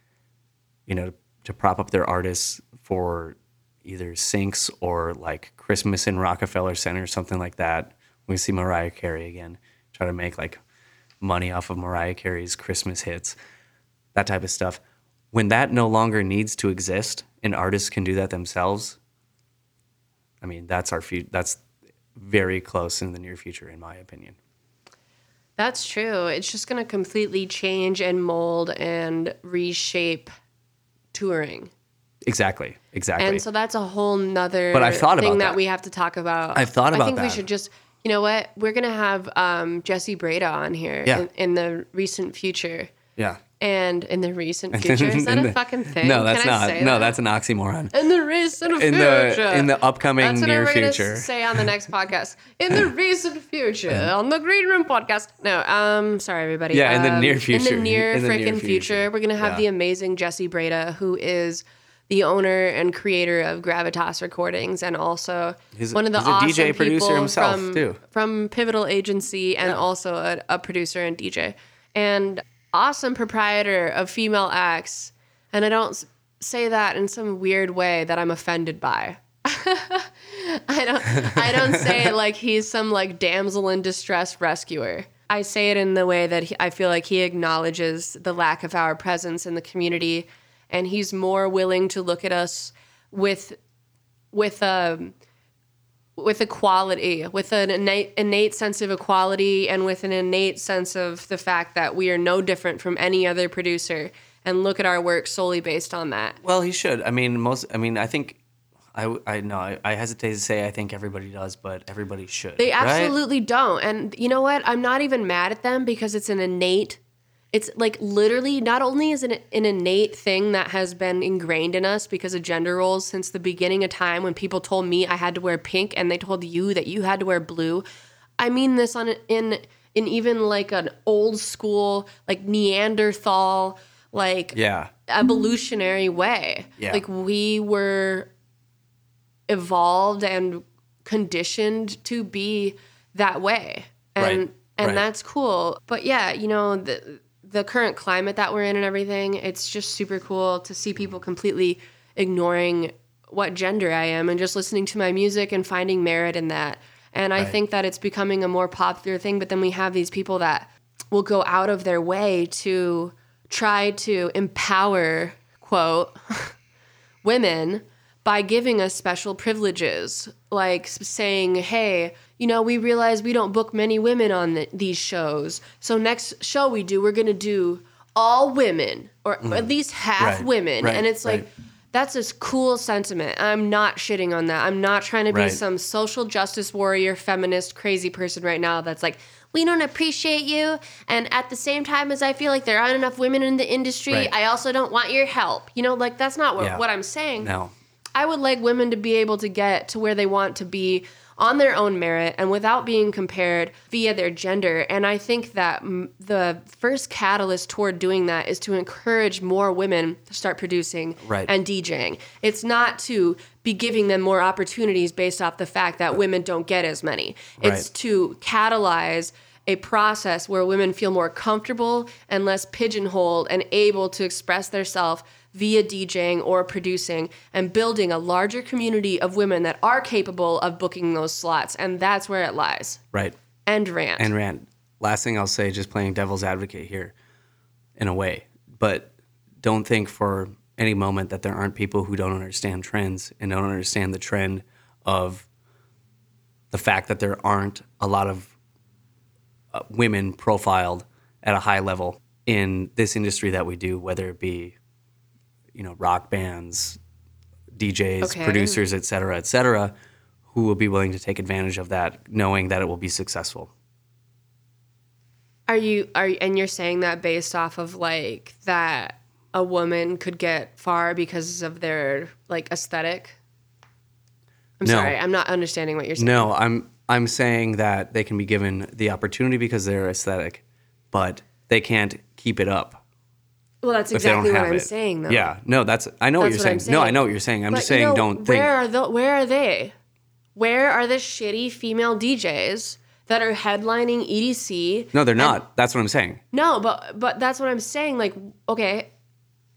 you know, to prop up their artists for either syncs or like Christmas in Rockefeller Center, something like that. We see Mariah Carey again, try to make like money off of Mariah Carey's Christmas hits, that type of stuff. When that no longer needs to exist and artists can do that themselves, I mean, that's our future. That's very close in the near future, in my opinion. That's true. It's just going to completely change and mold and reshape touring. Exactly, exactly. And so that's a whole nother but I've thought thing about that. that we have to talk about. I've thought about that. I think that. we should just... You know what? We're going to have um, Jesse Breda on here yeah. in, in the recent future. Yeah. And in the recent future? Is that the, a fucking thing? No, that's Can not. I say no, that? that's an oxymoron. In the recent in future. The, in the upcoming that's near future. That's what we're going to say on the next podcast. In the recent future. On the Green Room podcast. No, um, sorry, everybody. Yeah, um, in the near future. In the near in the freaking near future. future. We're going to have yeah. the amazing Jesse Breda, who is... the owner and creator of Gravitas Recordings, and also he's, one of the he's awesome a D J producer himself from, too. from Pivotal Agency, and yeah. also a, a producer and D J, and awesome proprietor of Female acts. And I don't say that in some weird way that I'm offended by. I don't. I don't say it like he's some like damsel in distress rescuer. I say it in the way that he, I feel like he acknowledges the lack of our presence in the community, and he's more willing to look at us with with a with equality, with an innate, innate sense of equality, and with an innate sense of the fact that we are no different from any other producer, and look at our work solely based on that. Well, he should. I mean, most. I mean, I think. I, I know I, I hesitate to say I think everybody does, but everybody should. They absolutely right? don't. And you know what? I'm not even mad at them, because it's an innate. It's like literally not only is it an innate thing that has been ingrained in us because of gender roles since the beginning of time, when people told me I had to wear pink and they told you that you had to wear blue. I mean this on in in even like an old school, like Neanderthal, like yeah. evolutionary way. Yeah. Like we were evolved and conditioned to be that way. And right, and right. that's cool. But yeah, you know, the the current climate that we're in and everything, it's just super cool to see people completely ignoring what gender I am and just listening to my music and finding merit in that. And I right. think that it's becoming a more popular thing, but then we have these people that will go out of their way to try to empower, quote, women by giving us special privileges, like saying, hey, you know, we realize we don't book many women on the, these shows. So next show we do, we're going to do all women, or mm. at least half right. women. Right. And it's like, right. that's a cool sentiment. I'm not shitting on that. I'm not trying to be right. some social justice warrior, feminist, crazy person right now that's like, we don't appreciate you. And at the same time as I feel like there aren't enough women in the industry, right. I also don't want your help. You know, like that's not what, yeah. what I'm saying. No. I would like women to be able to get to where they want to be on their own merit and without being compared via their gender. And I think that m- the first catalyst toward doing that is to encourage more women to start producing right. and DJing. It's not to be giving them more opportunities based off the fact that women don't get as many. Right. It's to catalyze a process where women feel more comfortable and less pigeonholed and able to express themselves via DJing or producing, and building a larger community of women that are capable of booking those slots. And that's where it lies. Right. And rant. And rant. Last thing I'll say, just playing devil's advocate here in a way, but don't think for any moment that there aren't people who don't understand trends and don't understand the trend of the fact that there aren't a lot of uh, women profiled at a high level in this industry that we do, whether it be you know, rock bands, D Js, okay. producers, et cetera, et cetera, who will be willing to take advantage of that, knowing that it will be successful. Are you, are and you're saying that based off of like that a woman could get far because of their like aesthetic? I'm no. sorry, I'm not understanding what you're saying. No, I'm, I'm saying that they can be given the opportunity because they're aesthetic, but they can't keep it up. Well, that's exactly what I'm it. saying, though. Yeah, no, that's I know that's what you're what saying. saying. No, I know what you're saying. I'm but, just saying, you know, don't where think. Are the, where are they? Where are the shitty female D Js that are headlining E D C? No, they're and, not. That's what I'm saying. No, but but that's what I'm saying. Like, okay,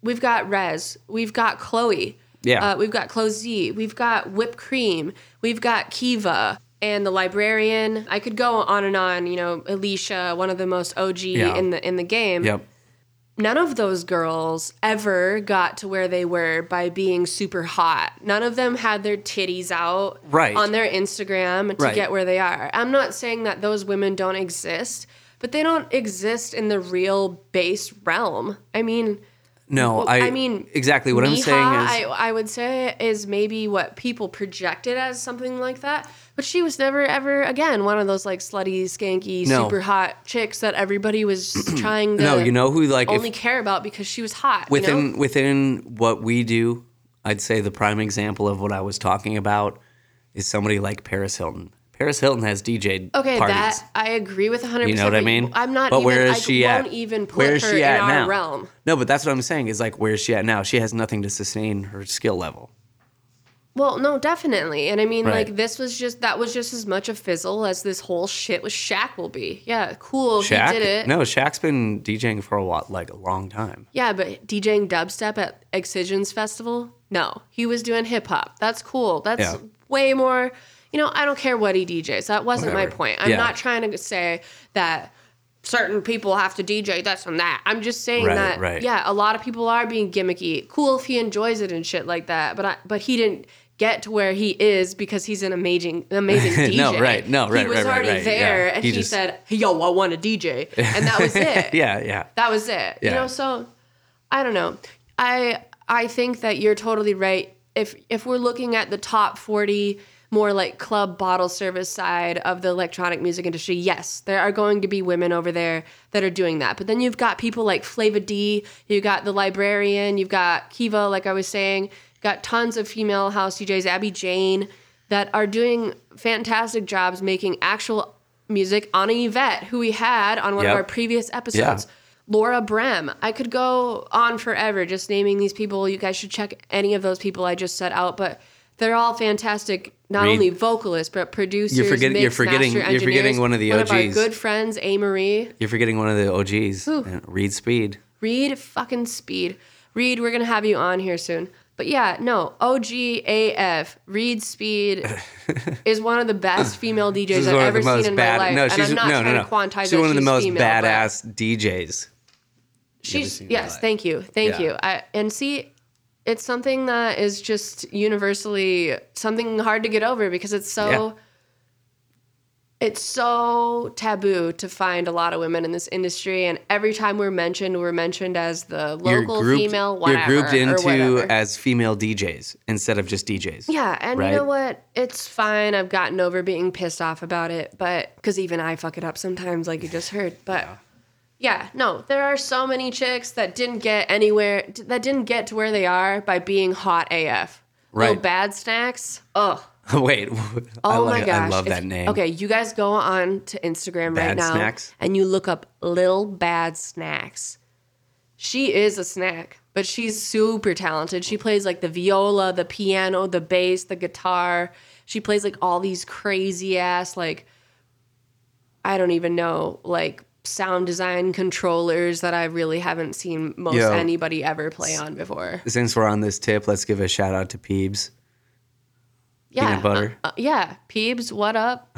we've got Rezz, we've got Chloe, yeah, uh, we've got Chloe Z, we've got Whipped Cream, we've got Kiva and The Librarian. I could go on and on. You know, Alicia, one of the most O G yeah. in the in the game. Yep. None of those girls ever got to where they were by being super hot. None of them had their titties out right. on their Instagram to right. get where they are. I'm not saying that those women don't exist, but they don't exist in the real base realm. I mean, no, I, I mean, exactly what Miha, I'm saying is, I, I would say is maybe what people projected as something like that. But she was never, ever, again, one of those, like, slutty, skanky, no. super hot chicks that everybody was trying to no, you know who, like, only care about because she was hot. Within you know? within what we do, I'd say the prime example of what I was talking about is somebody like Paris Hilton. Paris Hilton has D J'd okay, parties. That, I agree with one hundred percent. You know what I mean? I'm not but even, where is I she won't at? even put where is her she at in now? our realm. No, but that's what I'm saying is, like, where is she at now? She has nothing to sustain her skill level. Well, no, definitely. And I mean, right. like, this was just, that was just as much a fizzle as this whole shit with Shaq will be. Yeah, cool, Shaq? He did it. No, Shaq's been DJing for a lot, like, a long time. Yeah, but DJing dubstep at Excisions Festival? No, he was doing hip-hop. That's cool. That's yeah. way more, you know, I don't care what he D Js. That wasn't Whatever. my point. I'm yeah. not trying to say that certain people have to D J this and that. I'm just saying right, that, right. yeah, a lot of people are being gimmicky. Cool if he enjoys it and shit like that, but I, but he didn't get to where he is because he's an amazing, amazing D J. no, right, no, right, right, right. He was right, already right, there, yeah. and he, he just... said, yo, I want a D J, and that was it. yeah, yeah. That was it. Yeah. You know, so, I don't know. I I think that you're totally right. If if we're looking at the top forty more like club bottle service side of the electronic music industry, yes, there are going to be women over there that are doing that. But then you've got people like Flava D, you got The Librarian, you've got Kiva, like I was saying, you've got tons of female house D Js, Abby Jane, that are doing fantastic jobs making actual music. Anna Yvette, who we had on one yep. of our previous episodes. Yeah. Laura Brem. I could go on forever just naming these people. You guys should check any of those people I just set out, but they're all fantastic. Not Reed. Only vocalists, but producers. You're forgetting. Mix, you're forgetting. You're forgetting one of the O Gs. One of our good friends, A. Marie. You're forgetting one of the O Gs. Whew. Reed Speed. Reed fucking Speed. Reed, we're gonna have you on here soon. But yeah, no, O G A F. Reed Speed is one of the best female D Js I've ever seen in bad, my life. No, she's, and I'm not no, trying no, no. to quantize she's that. She's one of the she's most female, badass D Js. She's yes. Thank you. Thank yeah. you. I, and see. It's something that is just universally something hard to get over because it's so yeah. it's so taboo to find a lot of women in this industry. And every time we're mentioned, we're mentioned as the local grouped, female whatever. You're grouped into as female D Js instead of just D Js. Yeah, and right? you know what? It's fine. I've gotten over being pissed off about it, but because even I fuck it up sometimes, like you just heard. But. Yeah. Yeah, no, there are so many chicks that didn't get anywhere, that didn't get to where they are by being hot A F. Right. Little Bad Snacks. Ugh. Wait. Oh I my love, gosh. I love that if, name. Okay, you guys go on to Instagram bad right now snacks? And you look up Lil Bad Snacks. She is a snack, but she's super talented. She plays like the viola, the piano, the bass, the guitar. She plays like all these crazy ass, like, I don't even know, like, sound design controllers that I really haven't seen most Yo, anybody ever play on before. Since we're on this tip, let's give a shout out to Peebs. Yeah. Peanut butter. Uh, uh, yeah. Peebs, what up?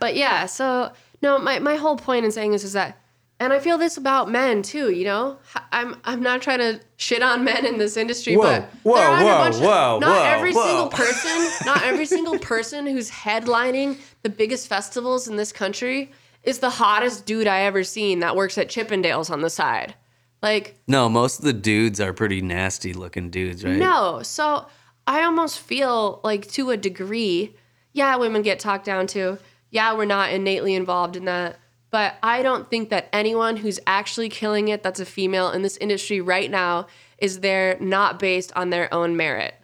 But yeah, so no, my, my whole point in saying this is that, and I feel this about men too, you know? I'm I'm not trying to shit on men in this industry, whoa, but whoa, there are whoa, a bunch whoa, of, not whoa, every whoa. single person, not every single person who's headlining the biggest festivals in this country is the hottest dude I ever seen that works at Chippendales on the side. Like, no, most of the dudes are pretty nasty looking dudes, right? No, so I almost feel like to a degree, yeah, women get talked down to. Yeah, we're not innately involved in that. But I don't think that anyone who's actually killing it that's a female in this industry right now is there not based on their own merit.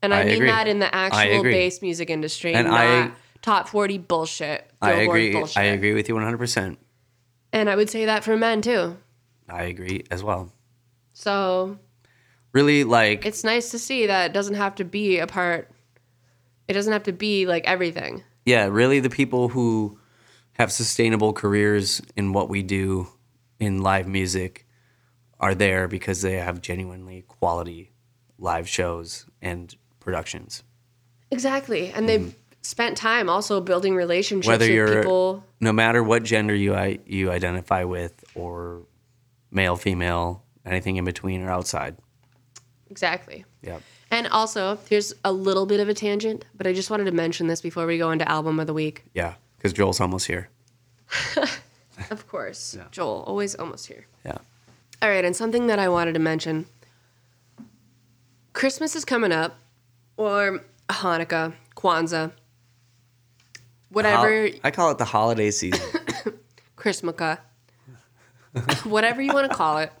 And I, I mean agree. that in the actual bass music industry, and not I, top forty bullshit. I agree. Bullshit. I agree with you one hundred percent. And I would say that for men too. I agree as well. So really, like, it's nice to see that it doesn't have to be a part. It doesn't have to be like everything. Yeah, really the people who have sustainable careers in what we do in live music are there because they have genuinely quality live shows and productions. Exactly. And they've mm. spent time also building relationships Whether with you're, people. No matter what gender you I, you identify with, or male, female, anything in between or outside. Exactly. Yeah. And also, here's a little bit of a tangent, but I just wanted to mention this before we go into album of the week. Yeah, because Joel's almost here. Of course. Yeah. Joel, always almost here. Yeah. All right, and something that I wanted to mention. Christmas is coming up, or Hanukkah, Kwanzaa. Whatever. I call it the holiday season. Christmaka. Whatever you want to call it.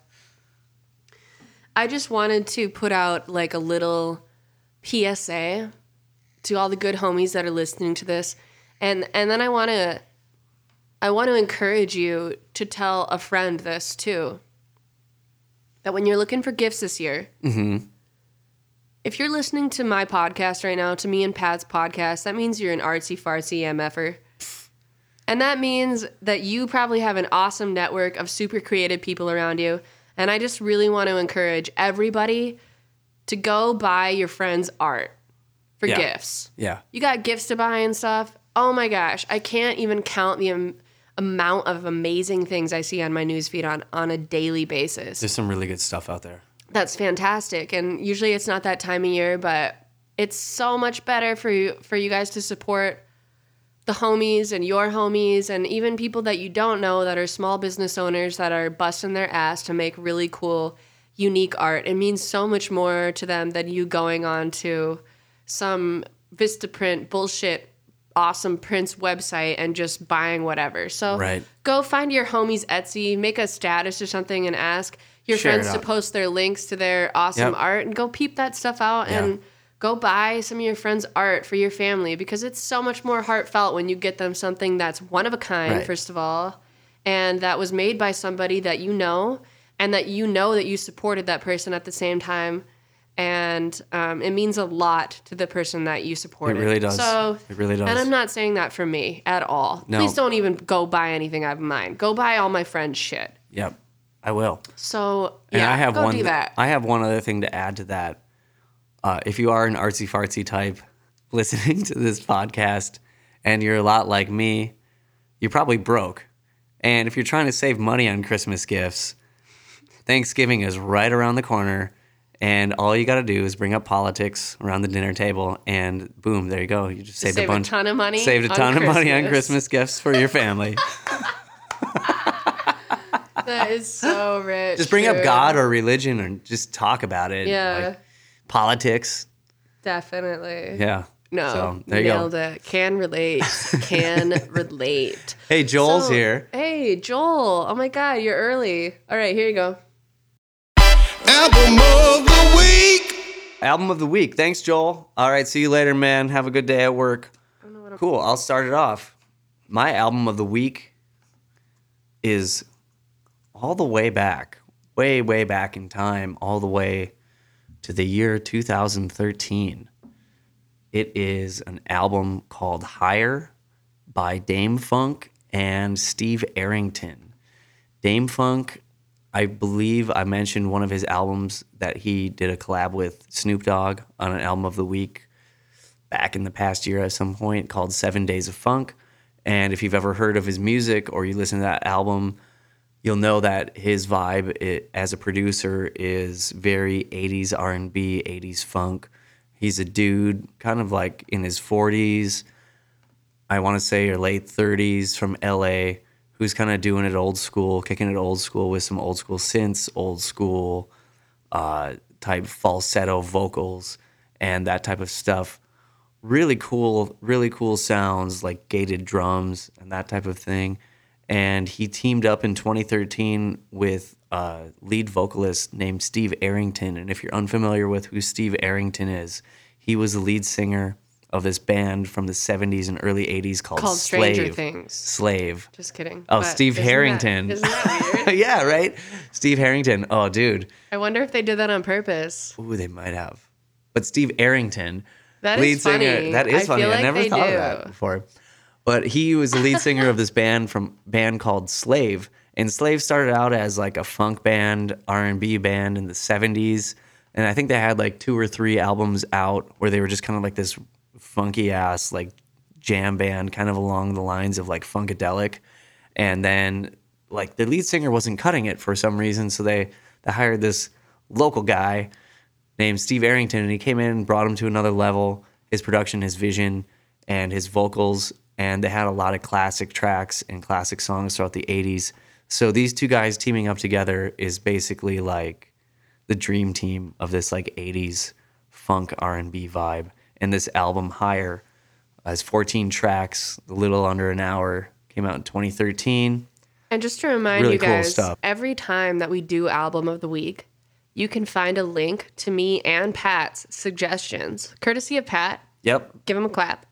I just wanted to put out like a little P S A to all the good homies that are listening to this. And and then I want to I want to encourage you to tell a friend this too. That when you're looking for gifts this year, mm-hmm. if you're listening to my podcast right now, to me and Pat's podcast, that means you're an artsy-fartsy M F-er. And that means that you probably have an awesome network of super creative people around you. And I just really want to encourage everybody to go buy your friend's art for yeah. gifts. Yeah. You got gifts to buy and stuff. Oh, my gosh. I can't even count the um, amount of amazing things I see on my newsfeed on, on a daily basis. There's some really good stuff out there. That's fantastic. And usually it's not that time of year, but it's so much better for you, for you guys to support the homies and your homies and even people that you don't know that are small business owners that are busting their ass to make really cool, unique art. It means so much more to them than you going on to some Vistaprint bullshit awesome prints website and just buying whatever. So right. Go find your homies Etsy, make a status or something and ask your Share friends to post their links to their awesome yep. art and go peep that stuff out yeah. and go buy some of your friends' art for your family because it's so much more heartfelt when you get them something that's one of a kind, right. first of all, and that was made by somebody that you know and that you know that you supported that person at the same time. And um, it means a lot to the person that you supported. It really does. So, it really does. And I'm not saying that for me at all. No. Please don't even go buy anything of mine. Go buy all my friends' shit. Yep, I will. So, and yeah, I have go one, do that. I have one other thing to add to that. Uh, if you are an artsy-fartsy type listening to this podcast and you're a lot like me, you're probably broke. And if you're trying to save money on Christmas gifts, Thanksgiving is right around the corner, and all you got to do is bring up politics around the dinner table, and boom, there you go. You just saved save a, bunch, a ton of money Saved a ton Christmas. of money on Christmas gifts for your family. That is so rich. Just bring dude. up God or religion and just talk about it. Yeah. Like, politics. Definitely. Yeah. No. So, there you nailed go. it. Can relate. Can relate. Hey, Joel's so, here. Hey, Joel. Oh my God, you're early. All right, here you go. Album of the week. Album of the week. Thanks, Joel. All right, see you later, man. Have a good day at work. I don't know what I'm cool. I'll start it off. My album of the week is all the way back, way, way back in time, all the way to the year two thousand thirteen. It is an album called Higher by Dame Funk and Steve Arrington. Dame Funk, I believe I mentioned one of his albums that he did a collab with Snoop Dogg on an album of the week back in the past year at some point called Seven Days of Funk. And if you've ever heard of his music or you listen to that album, you'll know that his vibe it, as a producer is very eighties R and B, eighties funk. He's a dude kind of like in his forties, I want to say, or late thirties from L A, who's kind of doing it old school, kicking it old school with some old school synths, old school uh, type falsetto vocals and that type of stuff. Really cool, really cool sounds like gated drums and that type of thing. And he teamed up in twenty thirteen with a lead vocalist named Steve Arrington. And if you're unfamiliar with who Steve Arrington is, he was the lead singer of this band from the seventies and early eighties called, called Slave. Stranger Things. Slave. Just kidding. Oh, but Steve isn't Harrington. That, isn't that weird? Yeah, right? Steve Harrington. Oh, dude. I wonder if they did that on purpose. Ooh, they might have. But Steve Arrington, that lead is funny. singer. That is I funny. Like I never thought do. of that before. But he was the lead singer of this band from band called Slave. And Slave started out as like a funk band, R and B band in the seventies. And I think they had like two or three albums out where they were just kind of like this funky ass like jam band kind of along the lines of like Funkadelic. And then like the lead singer wasn't cutting it for some reason. So they, they hired this local guy named Steve Arrington, and he came in and brought him to another level, his production, his vision, and his vocals. And they had a lot of classic tracks and classic songs throughout the eighties. So these two guys teaming up together is basically like the dream team of this like eighties funk R and B vibe. And this album, Higher, has fourteen tracks, a little under an hour, came out in twenty thirteen. And just to remind really you guys, cool every time that we do Album of the Week, you can find a link to me and Pat's suggestions, courtesy of Pat. Yep. Give him a clap.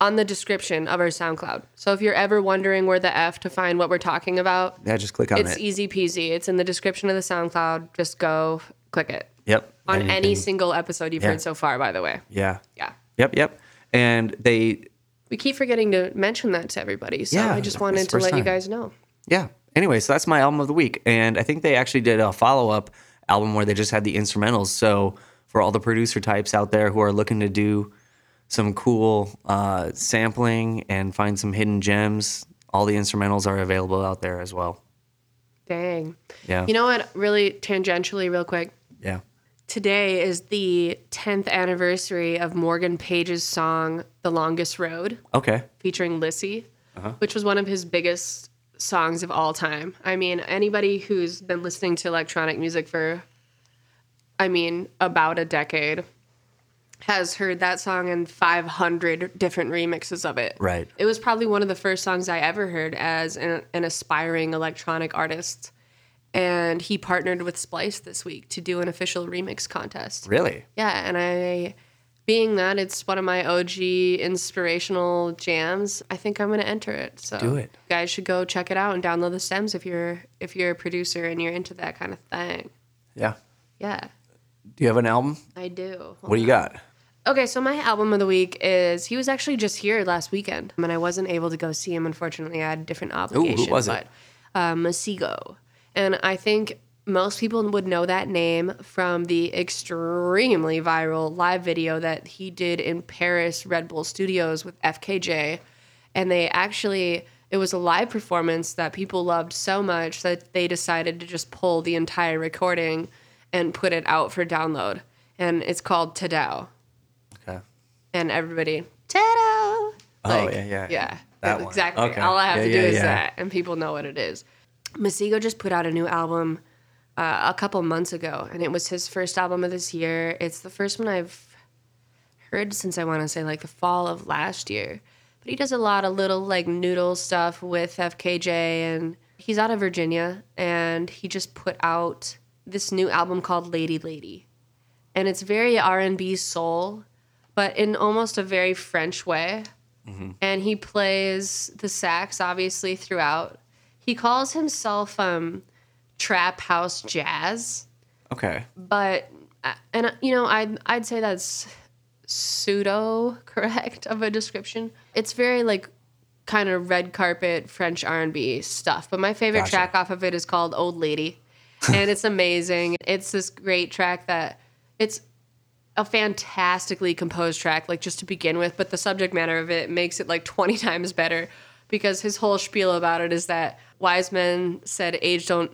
On the description of our SoundCloud. So if you're ever wondering where the F to find what we're talking about, yeah, just click on it's it. It's easy peasy. It's in the description of the SoundCloud. Just go click it. Yep. On and, any and, single episode you've yeah. heard so far, by the way. Yeah. Yeah. Yep, yep. And they... We keep forgetting to mention that to everybody, so yeah, I just wanted to let time. you guys know. Yeah. Anyway, so that's my album of the week. And I think they actually did a follow-up album where they just had the instrumentals. So for all the producer types out there who are looking to do some cool uh, sampling and find some hidden gems. all the instrumentals are available out there as well. Dang. Yeah. You know what? Really tangentially, real quick. Yeah. Today is the tenth anniversary of Morgan Page's song, The Longest Road. Okay. Featuring Lissy, uh-huh. which was one of his biggest songs of all time. I mean, anybody who's been listening to electronic music for, I mean, about a decade has heard that song and five hundred different remixes of it. Right. It was probably one of the first songs I ever heard as an, an aspiring electronic artist. And he partnered with Splice this week to do an official remix contest. Really? Yeah, and I, being that it's one of my O G inspirational jams, I think I'm going to enter it. So do it. You guys should go check it out and download the stems if you're if you're a producer and you're into that kind of thing. Yeah. Yeah. Do you have an album? I do. Hold what do you got? Okay, so my album of the week is, he was actually just here last weekend, and I wasn't able to go see him, unfortunately. I had a different obligation. Ooh, who was but, it? Um, Masigo. And I think most people would know that name from the extremely viral live video that he did in Paris Red Bull Studios with F K J. And they actually, it was a live performance that people loved so much that they decided to just pull the entire recording and put it out for download. And it's called Tadao. Okay. And everybody, Tadao! Like, oh, yeah, yeah. Yeah, that one. Exactly. Okay. All I have yeah, to do yeah, is yeah. that, and people know what it is. Masigo just put out a new album uh, a couple months ago, and it was his first album of this year. It's the first one I've heard since, I want to say, like the fall of last year. But he does a lot of little, like, noodle stuff with F K J, and he's out of Virginia, and he just put out this new album called Lady Lady. And it's very R and B soul, but in almost a very French way. Mm-hmm. And he plays the sax, obviously, throughout. He calls himself um, Trap House Jazz. Okay. But, and you know, I'd, I'd say that's pseudo-correct of a description. It's very, like, kind of red carpet French R and B stuff. But my favorite gotcha. track off of it is called Old Lady. And it's amazing. It's this great track that, it's a fantastically composed track, like, just to begin with. But the subject matter of it makes it, like, twenty times better. Because his whole spiel about it is that wise men said age don't,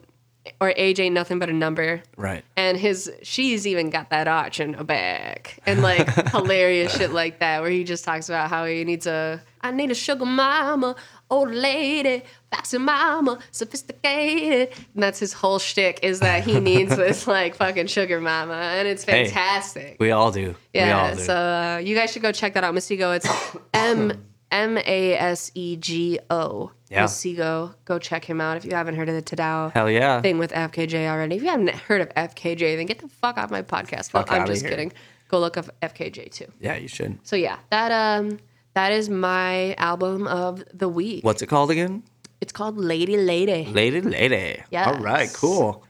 or age ain't nothing but a number. Right. And his, she's even got that arch in her back. And, like, hilarious shit like that, where he just talks about how he needs a, I need a sugar mama, old lady, foxy mama, sophisticated. And that's his whole shtick, is that he needs this, like, fucking sugar mama. And it's fantastic. Hey, we all do. Yeah. We all do. So uh, you guys should go check that out. Masigo, it's M. M A S E G O. Yeah. Masigo. Go check him out if you haven't heard of the Tadao Hell yeah. thing with F K J already. If you haven't heard of F K J, then get the fuck off my podcast. Fuck well, I'm just here. kidding. Go look up F K J too. Yeah, you should. So yeah, that um that is my album of the week. What's it called again? It's called Lady Lady. Lady Lady. Yeah. All right, cool.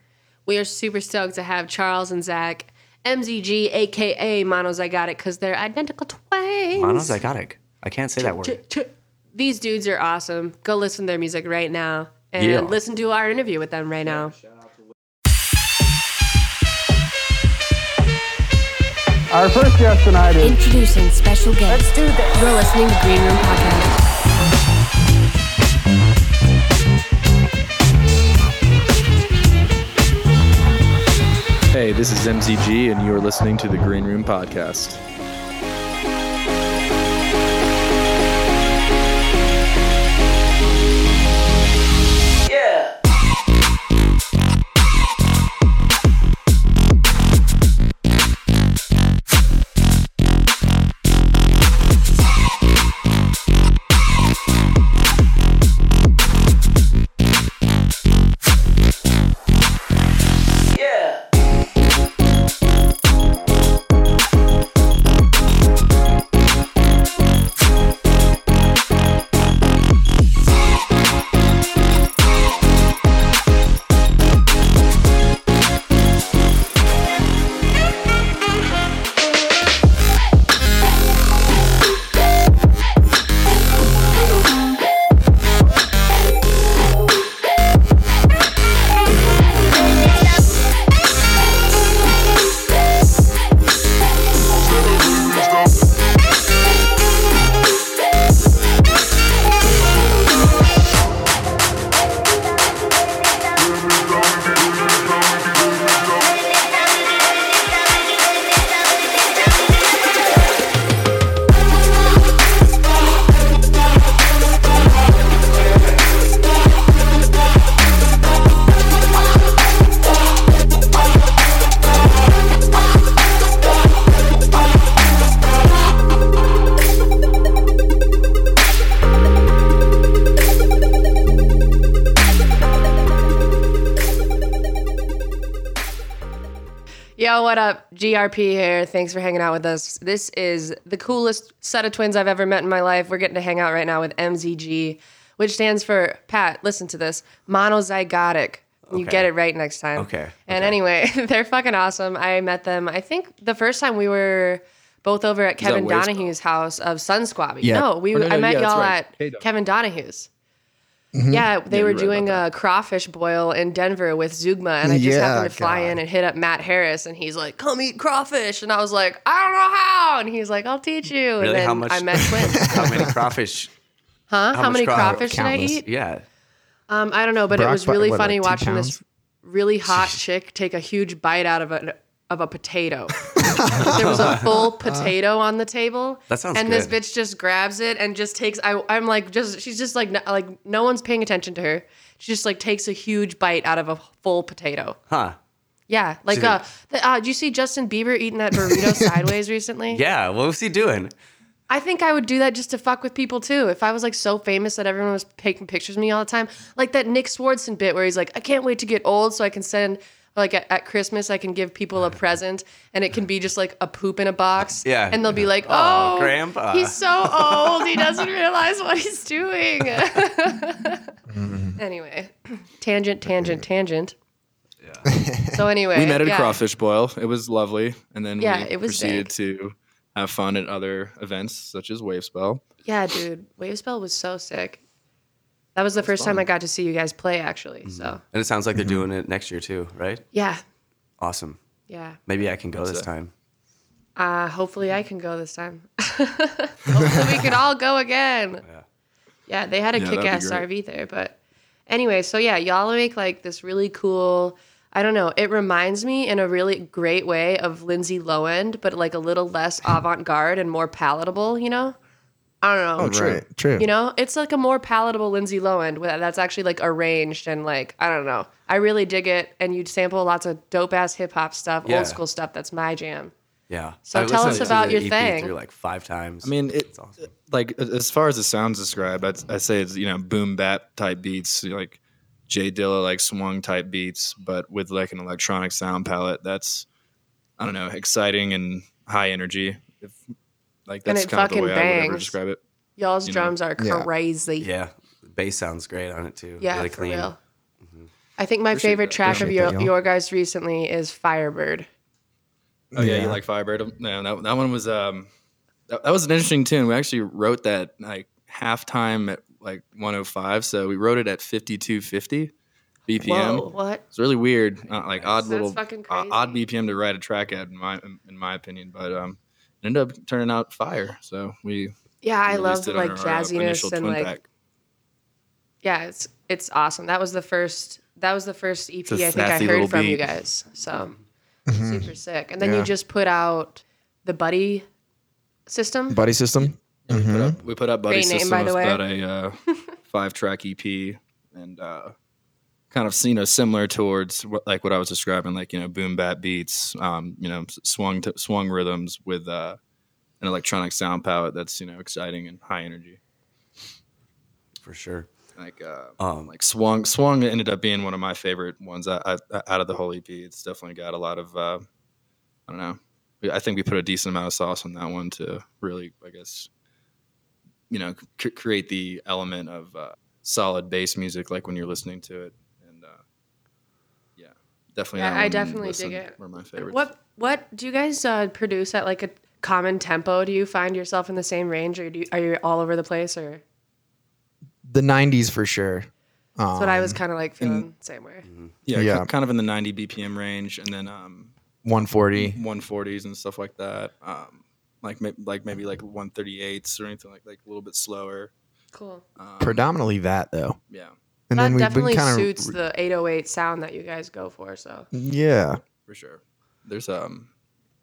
We are super stoked to have Charles and Zach, M Z G, a k a. Monozygotic, because they're identical twins. Monozygotic. I can't say that word. These dudes are awesome. Go listen to their music right now and yeah. listen to our interview with them right now. Our first guest tonight is... Introducing special guest. Let's do this. You're listening to Green Room Podcast. Hey, this is M Z G, and you are listening to the Green Room Podcast. Yo, what up? G R P here. Thanks for hanging out with us. This is the coolest set of twins I've ever met in my life. We're getting to hang out right now with M Z G, which stands for, Pat, listen to this, monozygotic. Okay. You get it right next time. Okay. And okay. Anyway, they're fucking awesome. I met them, I think, the first time we were both over at Kevin Donahue's house of Sun Squabby. Yeah. No, we. Oh, no, no, I met yeah, y'all right. at hey, Kevin Donahue's. Mm-hmm. Yeah, they yeah, were doing a crawfish boil in Denver with Zugma, and I just yeah, happened to fly God. in and hit up Matt Harris, and he's like, come eat crawfish. And I was like, I don't know how. And he's like, I'll teach you. And really? Then how much, I met twins. How many crawfish? Huh? How, how many crawfish did I eat? Yeah. Um, I don't know, but Brock, it was really what, funny like watching pounds? This really hot chick take a huge bite out of a, of a potato. There was a full potato on the table. That sounds and good. This bitch just grabs it and just takes. I, I'm like, just she's just like, no, like no one's paying attention to her. She just like takes a huge bite out of a full potato. Huh? Yeah. Like, she uh, the, uh, did you see Justin Bieber eating that burrito sideways recently? Yeah. What was he doing? I think I would do that just to fuck with people too. If I was like so famous that everyone was taking pictures of me all the time, like that Nick Swardson bit where he's like, I can't wait to get old so I can send. Like at, at Christmas, I can give people a present, and it can be just like a poop in a box. Yeah, and they'll be like, "Oh, oh Grandpa, he's so old; he doesn't realize what he's doing." Mm-hmm. Anyway, tangent, tangent, tangent. Yeah. So anyway, we met at yeah. a crawfish boil. It was lovely, and then yeah, we it was proceeded sick. to have fun at other events such as Wavespell. Yeah, dude, Wavespell was so sick. That was the That's first fun. time I got to see you guys play, actually. So, and it sounds like they're doing it next year too, right? Yeah. Awesome. Yeah. Maybe I can go That's this it. time. Uh, hopefully I can go this time. Hopefully we can all go again. Yeah. Yeah, they had a yeah, kick-ass R V there, but anyway, so yeah, y'all make like this really cool. I don't know. It reminds me in a really great way of Lindsay Lohan, but like a little less avant-garde and more palatable, you know. I don't know. Oh, true. Right. True. You know, it's like a more palatable Lindsay Lohan that's actually like arranged and like, I don't know. I really dig it. And you'd sample lots of dope ass hip hop stuff, yeah. old school stuff. That's my jam. Yeah. So I tell us about your E P thing. Through like five times. I mean, it, it's awesome. Like as far as the sounds described, I'd, I'd say it's, you know, boom bap type beats, like Jay Dilla, like swung type beats, but with like an electronic sound palette. That's, I don't know, exciting and high energy. If, Like that's and it kind fucking of the way bangs. I would ever describe it. Y'all's you drums know? are crazy. Yeah. yeah, bass sounds great on it too. Yeah, really for clean. Real. Mm-hmm. I think my Appreciate favorite that. track Appreciate of your, your guys recently is Firebird. Oh yeah, yeah. You like Firebird? No, that, that one was um, that, that was an interesting tune. We actually wrote that like halftime at like one oh five, so we wrote it at fifty-two fifty B P M. Whoa, what? It's really weird, uh, like odd that's little uh, odd B P M to write a track at in my in my opinion, but um. ended up turning out fire, so we yeah I love like jazziness and like pack. yeah it's it's awesome. That was the first that was the first E P I think I heard from beat. you guys, so mm-hmm. super sick. And then yeah. you just put out the buddy system. Buddy system. Yeah, mm-hmm. we, put up, we put up buddy Great system. Name, by the way. About a uh, five track E P and uh, kind of you know similar towards what, like what I was describing, like you know boom bap beats, um, you know swung to, swung rhythms with uh, an electronic sound palette that's you know exciting and high energy. For sure, like uh, um, like swung swung ended up being one of my favorite ones I, I, out of the whole E P. It's definitely got a lot of uh, I don't know. I think we put a decent amount of sauce on that one to really, I guess, you know, c- create the element of uh, solid bass music, like when you're listening to it. Definitely, yeah, I definitely dig it. One of my favorites. What What do you guys uh, produce at like a common tempo? Do you find yourself in the same range, or do you, are you all over the place? Or the nineties for sure. Um, That's what I was kind of like feeling in, same way. Mm-hmm. Yeah, yeah. Kind, kind of in the ninety B P M range, and then um, one forty, one forties, and stuff like that. Um, like like maybe like one thirty-eights or anything like like a little bit slower. Cool. Um, Predominantly that though. Yeah. And that then definitely kind of suits re- the eight oh eight sound that you guys go for. So yeah, for sure. There's um,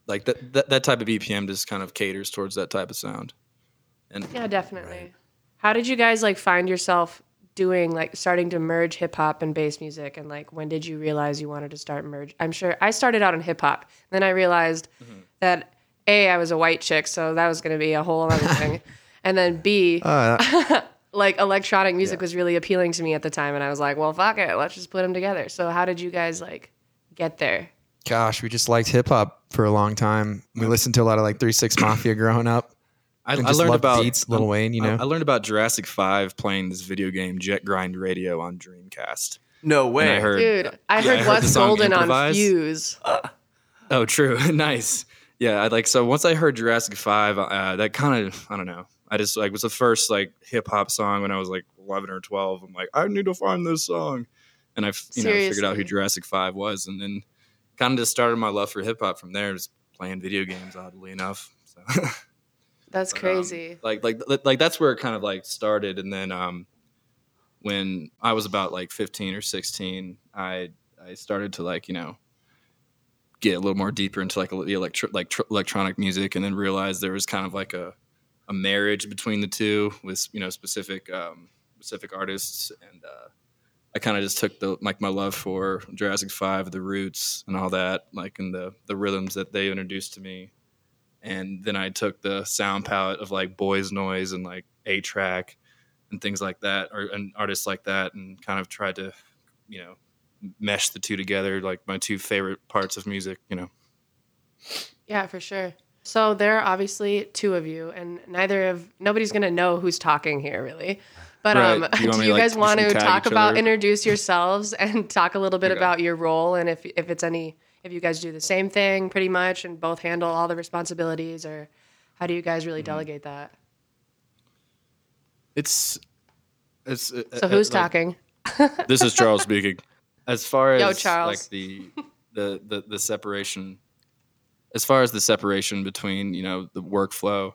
like that that, that type of B P M just kind of caters towards that type of sound. And yeah, definitely. Right. How did you guys like find yourself doing like starting to merge hip hop and bass music? And like, when did you realize you wanted to start merge? I'm sure I started out in hip hop, then I realized mm-hmm. that A, I was a white chick, so that was going to be a whole other thing, and then B. Uh, Like electronic music yeah. was really appealing to me at the time, and I was like, "Well, fuck it, let's just put them together." So, how did you guys like get there? Gosh, we just liked hip hop for a long time. We listened to a lot of like Three Six Mafia growing up. I, I learned about Beats, Lil Wayne, you know. I, I learned about Jurassic five playing this video game Jet Grind Radio on Dreamcast. No way, I heard, dude! I yeah, heard Wes Golden on Fuse. Uh, oh, true. Nice. Yeah, I like so. Once I heard Jurassic five, uh, that kind of I don't know. I just like was the first like hip hop song when I was like eleven or twelve. I'm like, I need to find this song, and I you know figured out who Jurassic five was, and then kind of just started my love for hip hop from there, just playing video games. Oddly enough, so. That's but, crazy. Um, like, like, like that's where it kind of like started. And then um, when I was about like fifteen or sixteen, I I started to like you know get a little more deeper into like the electro like tr- electronic music, and then realized there was kind of like a a marriage between the two with you know specific um, specific artists. And uh, I kind of just took the like my love for Jurassic five, the Roots, and all that, like and the the rhythms that they introduced to me. And then I took the sound palette of like Boys Noise and like A-Track and things like that, or and artists like that, and kind of tried to, you know, mesh the two together, like my two favorite parts of music, you know. Yeah, for sure. So there are obviously two of you, and neither of nobody's going to know who's talking here, really. But right. um, do you, do you like, guys want to talk about, other? introduce yourselves and talk a little bit okay. about your role and if if it's any... If you guys do the same thing pretty much and both handle all the responsibilities, or how do you guys really mm-hmm. delegate that? It's, it's, uh, so who's uh, like, talking? This is Charles speaking. As far as Yo, Charles. like the, the, the, the separation, as far as the separation between, you know, the workflow,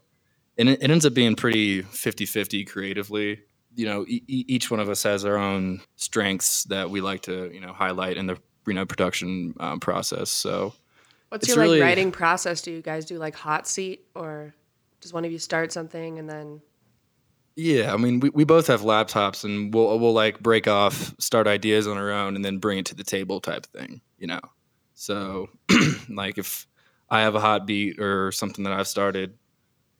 and it, it ends up being pretty fifty-fifty creatively. You know, e- each one of us has our own strengths that we like to, you know, highlight in the, you know, production um, process. So what's your like really, writing process? Do you guys do like hot seat, or does one of you start something and then? Yeah. I mean, we, we both have laptops, and we'll, we'll like break off, start ideas on our own, and then bring it to the table type thing, you know? So like if I have a hot beat or something that I've started,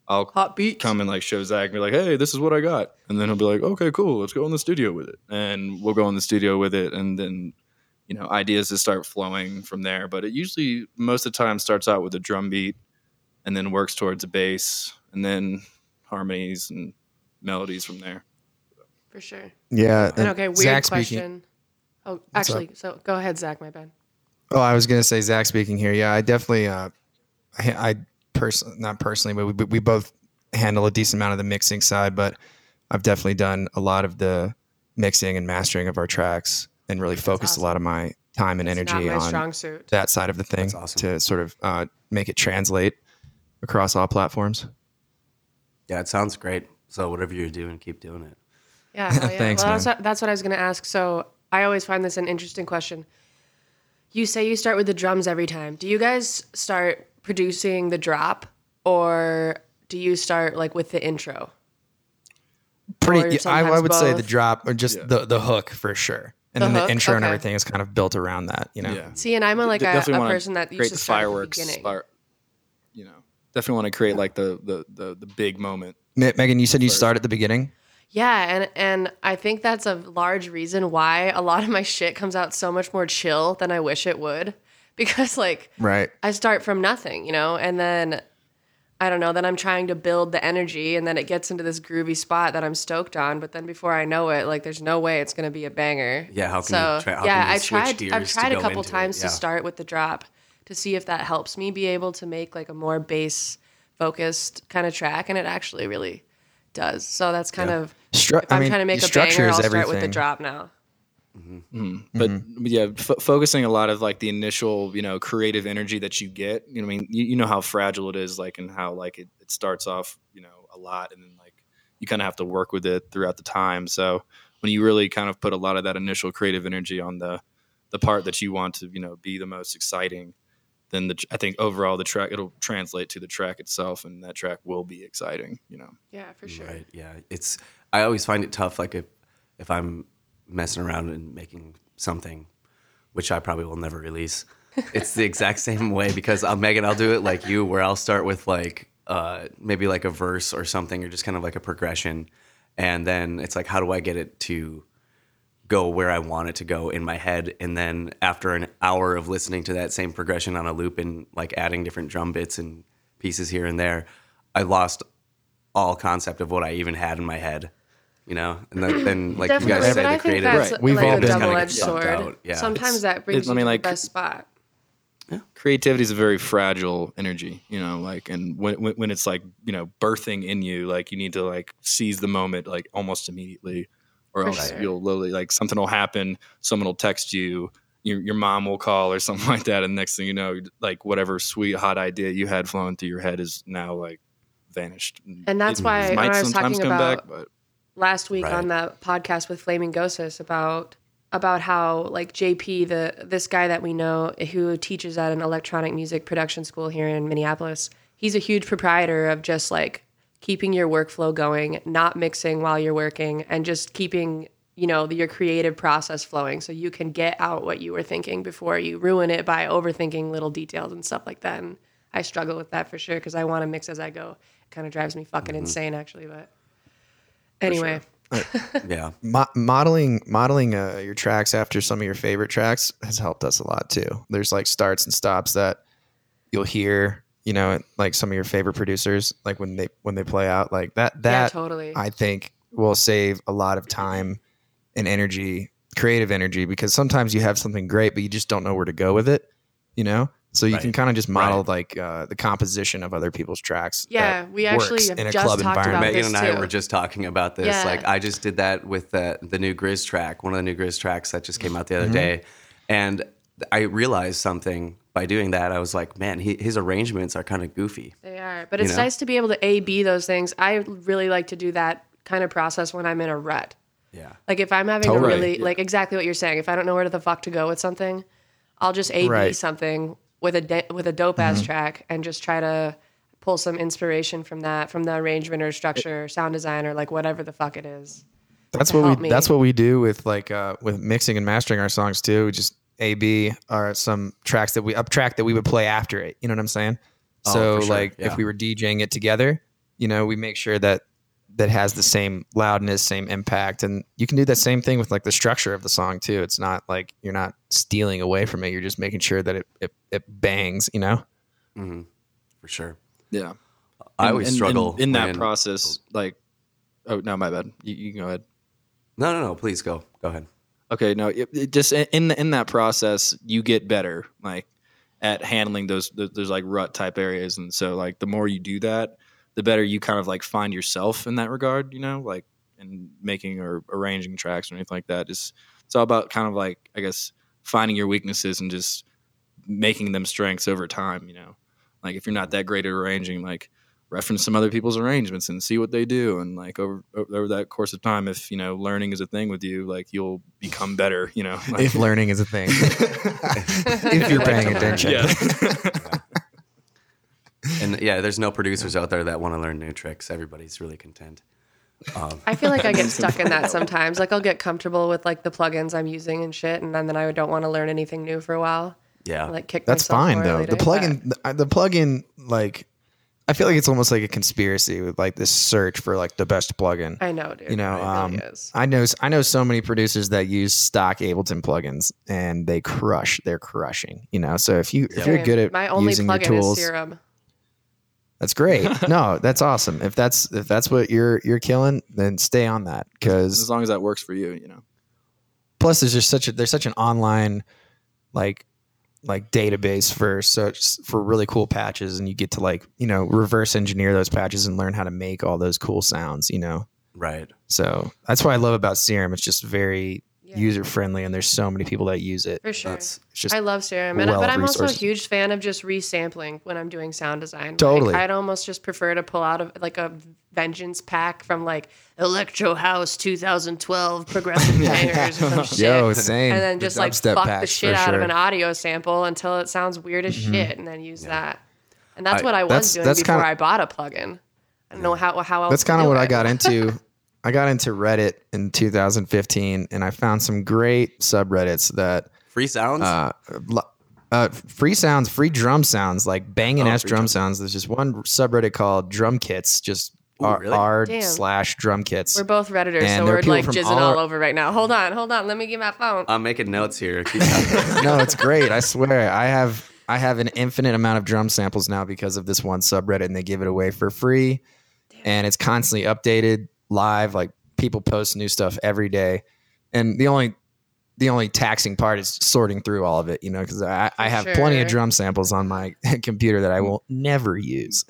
I'll hot beat. come and like show Zach and be like, hey, this is what I got. And then he'll be like, okay, cool. Let's go in the studio with it. And we'll go in the studio with it. And then, you know, ideas just start flowing from there. But it usually, most of the time, starts out with a drum beat and then works towards a bass and then harmonies and melodies from there. For sure. Yeah. And okay, weird Zach question. Speaking. Oh, actually, so go ahead, Zach, my bad. Oh, I was going to say Zach speaking here. Yeah, I definitely, uh, I, I personally, not personally, but we, we both handle a decent amount of the mixing side, but I've definitely done a lot of the mixing and mastering of our tracks. And really focused awesome. a lot of my time and That's energy on that side of the thing awesome. to sort of uh, make it translate across all platforms. Yeah, it sounds great. So whatever you're doing, keep doing it. Yeah, oh yeah. Thanks, well, man. That's, that's what I was going to ask. So I always find this an interesting question. You say you start with the drums every time. Do you guys start producing the drop, or do you start like with the intro? Pretty. Yeah, I, I would both? say the drop, or just yeah. the, the hook for sure. And the then hook? the intro okay. and everything is kind of built around that, you know. Yeah. See, and I'm like D- a, a person that used to start fireworks, at the beginning. Fire, you know, definitely want to create like the the the, the big moment. Me- Megan, you said you start at the beginning. Yeah, and and I think that's a large reason why a lot of my shit comes out so much more chill than I wish it would, because like right. I start from nothing, you know, and then I don't know, then I'm trying to build the energy, and then it gets into this groovy spot that I'm stoked on. But then before I know it, like there's no way it's going to be a banger. Yeah, how can so, you try? How yeah, can you switch gears? I've tried a couple times yeah. to start with the drop to see if that helps me be able to make like a more bass focused kind of track, and it actually really does. So that's kind yeah. of Stru- if I'm I mean, trying to make a banger, I'll everything. start with the drop now. Mm-hmm. Mm-hmm. But mm-hmm. yeah, f- focusing a lot of like the initial, you know, creative energy that you get, you know, I mean, you, you know how fragile it is, like, and how like it, it starts off, you know, a lot, and then like you kind of have to work with it throughout the time. So when you really kind of put a lot of that initial creative energy on the the part that you want to, you know, be the most exciting, then the, I think overall the track, it'll translate to the track itself, and that track will be exciting, you know. Yeah, for sure. Right. Yeah, it's I always find it tough, like if if I'm messing around and making something, which I probably will never release. It's the exact same way, because I'll, Megan, I'll do it like you, where I'll start with like uh, maybe like a verse or something, or just kind of like a progression. And then it's like, how do I get it to go where I want it to go in my head. And then after an hour of listening to that same progression on a loop and like adding different drum bits and pieces here and there, I lost all concept of what I even had in my head, you know? And then, then like Definitely. you guys said, the creative... Right. We've like all been double-edged sword. Yeah. Sometimes it's, that brings it, you I mean, to like, the best spot. Yeah. Creativity is a very fragile energy, you know, like, and when, when when it's like, you know, birthing in you, like you need to like seize the moment, like almost immediately, or For else sure. you'll literally like something will happen. Someone will text you, your, your mom will call or something like that. And next thing you know, like whatever sweet, hot idea you had flowing through your head is now like vanished. And that's it, why it might I was sometimes talking come about back, but last week right. on that podcast with Flaming Ghosts about about how like J P, the this guy that we know who teaches at an electronic music production school here in Minneapolis, he's a huge proprietor of just like keeping your workflow going, not mixing while you're working, and just keeping, you know, your creative process flowing so you can get out what you were thinking before you ruin it by overthinking little details and stuff like that. And I struggle with that for sure because I want to mix as I go. It kind of drives me fucking mm-hmm. insane actually, but anyway. yeah, Mo- modeling modeling uh, your tracks after some of your favorite tracks has helped us a lot too. There's like starts and stops that you'll hear, you know, like some of your favorite producers, like when they when they play out like that. That yeah, totally. I think will save a lot of time and energy, creative energy, because sometimes you have something great, but you just don't know where to go with it, you know. So you right. can kind of just model right. like uh, the composition of other people's tracks. Yeah, we actually have in a just club talked environment. about Megan this and I too. were just talking about this. Yeah. Like I just did that with the, the new Grizz track, one of the new Grizz tracks that just came out the other mm-hmm. day. And I realized something by doing that. I was like, man, he, his arrangements are kind of goofy. They are, but it's you know? nice to be able to A B those things. I really like to do that kind of process when I'm in a rut. Yeah. Like if I'm having totally. a really, yeah. like exactly what you're saying, if I don't know where the fuck to go with something, I'll just A B right. something with a de- with a dope ass mm-hmm. track and just try to pull some inspiration from that, from the arrangement or structure, sound design, or like whatever the fuck it is. That's what we me. that's what we do with like uh, with mixing and mastering our songs too. We just A B are some tracks that we up track that we would play after it. You know what I'm saying? Oh, so sure. like yeah. if we were DJing it together, you know, we make sure that that has the same loudness, same impact, and you can do that same thing with like the structure of the song too. It's not like you're not stealing away from it. You're just making sure that it it, it bangs, you know? Mm-hmm. For sure. Yeah. I and, always and, struggle. And in that when, process, like, oh, no, my bad. You, you can go ahead. No, no, no, please go. Go ahead. Okay. No, it, it just in in that process, you get better like at handling those, those, those like rut type areas. And so like the more you do that, the better you kind of like find yourself in that regard, you know, like in making or arranging tracks or anything like that. Just, it's all about kind of like, I guess, finding your weaknesses and just making them strengths over time, you know. Like if you're not that great at arranging, like reference some other people's arrangements and see what they do. And like over over that course of time, if, you know, learning is a thing with you, like you'll become better, you know. Like, if learning is a thing. If you're paying attention. Yeah. And yeah, there's no producers out there that want to learn new tricks. Everybody's really content. Um. I feel like I get stuck in that sometimes. Like I'll get comfortable with like the plugins I'm using and shit, and then, then I don't want to learn anything new for a while. Yeah, I, like kick that's fine though. Later, the plugin, but... the, the plugin, like I feel like it's almost like a conspiracy with like this search for like the best plugin. I know, dude. You know, um, really I know, I know so many producers that use stock Ableton plugins and they crush. They're crushing. You know, so if you yeah. if you're good at my only using plugin your tools, is Serum. That's great. No, that's awesome. If that's if that's what you're you're killing, then stay on that. Because as long as that works for you, you know. Plus, there's just such a there's such an online, like, like database for such for really cool patches, and you get to like you know reverse engineer those patches and learn how to make all those cool sounds, you know. Right. So that's what I love about Serum. It's just very yeah. user friendly, and there's so many people that use it. For sure. That's, it's just I love Serum, and, well but I'm resourced. also a huge fan of just resampling when I'm doing sound design. Totally, like, I'd almost just prefer to pull out of like a vengeance pack from like Electro House two thousand twelve Progressive Bangers or some shit. Yo, same. And then just the like fuck packs, the shit out sure. of an audio sample until it sounds weird as mm-hmm. shit, and then use yeah. that. And that's I, what I was that's, doing that's before kinda, I bought a plugin. I don't yeah. know how how else. That's kind of what it. I got into. I got into Reddit in two thousand fifteen, and I found some great subreddits that free sounds, uh, uh, free sounds, free drum sounds, like banging oh, ass drum, drum sounds. There's just one subreddit called Drum Kits, just Ooh, really? Art Damn. slash drum kits. We're both Redditors, and so we're like jizzing all, all over right now. Hold on, hold on. Let me get my phone. I'm making notes here. No, it's great. I swear. I have I have an infinite amount of drum samples now because of this one subreddit, and they give it away for free. Damn. And it's constantly updated live. Like, people post new stuff every day. And the only the only taxing part is sorting through all of it, you know, because I, I have sure. plenty of drum samples on my computer that I will never use.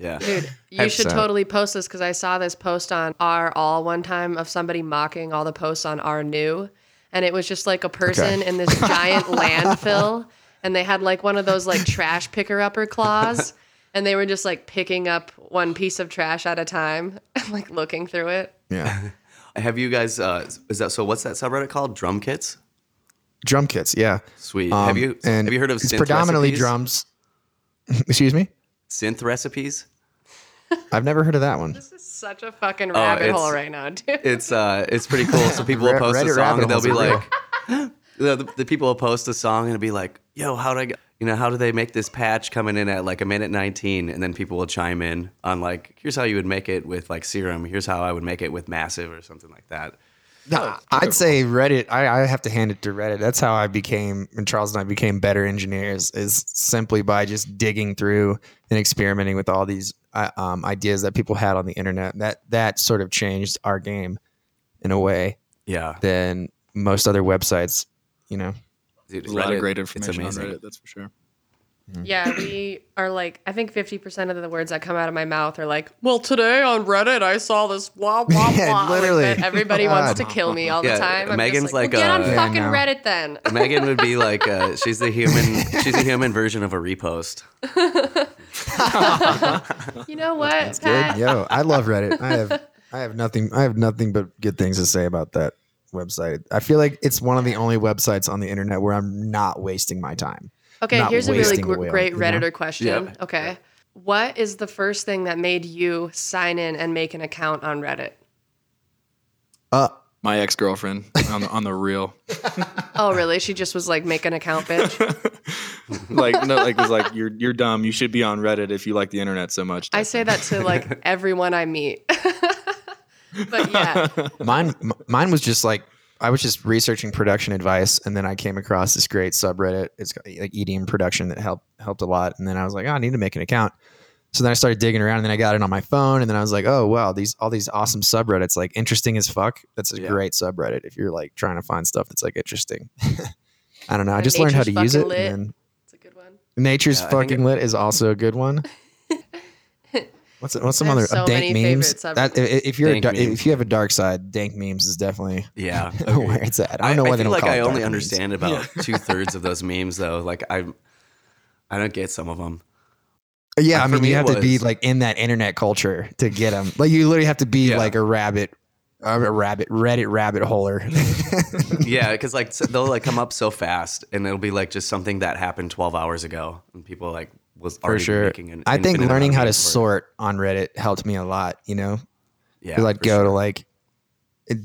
Yeah, dude, you I've should so. totally post this, because I saw this post on R All one time of somebody mocking all the posts on R New, and it was just like a person okay. in this giant landfill, and they had like one of those like trash picker upper claws, and they were just like picking up one piece of trash at a time and like looking through it. Yeah. Have you guys, uh, is that, so what's that subreddit called? Drum kits? Drum kits, yeah. Sweet. Um, have you and have you heard of synth predominantly recipes? Drums. Excuse me? Synth recipes? I've never heard of that one. This is such a fucking rabbit oh, hole right now, dude. It's uh, it's pretty cool. So people will post Reddit a song and they'll be like, the, the, the people will post a song and it'll be like, yo, how do I, you know, how do they make this patch coming in at like a minute nineteen? And then people will chime in on like, here's how you would make it with like Serum. Here's how I would make it with Massive or something like that. No, I'd say Reddit. I, I have to hand it to Reddit. That's how I became, and Charles and I became better engineers, is simply by just digging through and experimenting with all these uh, um, ideas that people had on the internet. That that sort of changed our game in a way. Yeah. Than most other websites, you know. Dude, a Reddit, lot of great information on Reddit, that's for sure. Yeah, we are like, I think fifty percent of the words that come out of my mouth are like, well, today on Reddit, I saw this blah, blah, yeah, blah. Literally. Like, everybody God. wants to kill me all yeah, the time. I'm Megan's just like, like well, a, get on fucking yeah, no. Reddit then. Megan would be like, uh, she's the human, she's a human version of a repost. You know what, that's Pat? Good. Yo, I love Reddit. I have, I have nothing, I have nothing but good things to say about that website. I feel like it's one of the only websites on the internet where I'm not wasting my time. Okay, not here's a really gr- oil, great Redditor you know? question. Yeah. Okay. Yeah. What is the first thing that made you sign in and make an account on Reddit? Uh, my ex-girlfriend on the, on the reel. Oh, really? She just was like, make an account, bitch. Like, no, like, was like, you're you're dumb. You should be on Reddit if you like the internet so much. I say that to like everyone I meet. But yeah, mine mine was just like, I was just researching production advice, and then I came across this great subreddit. It's like E D M production that helped helped a lot. And then I was like, oh, I need to make an account. So then I started digging around, and then I got it on my phone, and then I was like, oh wow, these all these awesome subreddits, like interesting as fuck. That's a yeah. great subreddit if you're like trying to find stuff that's like interesting. I don't know. And I just learned how to use it. Lit. And then it's a good one. Nature's yeah, fucking lit is also a good one. What's what's some other so dank memes? That, if you're a, if you have a dark side, dank memes is definitely yeah okay. where it's at. I don't know I, why I they don't like call I it only understand memes. About yeah. two thirds of those memes though. Like I, I don't get some of them. Yeah, like, I mean you have was, to be like in that internet culture to get them. Like you literally have to be yeah. like a rabbit, a rabbit Reddit rabbit holer. Yeah, because like they'll like come up so fast, and it'll be like just something that happened twelve hours ago, and people like. Was for sure. An I think learning how to sort on Reddit helped me a lot, you know? Yeah. To like go sure. to like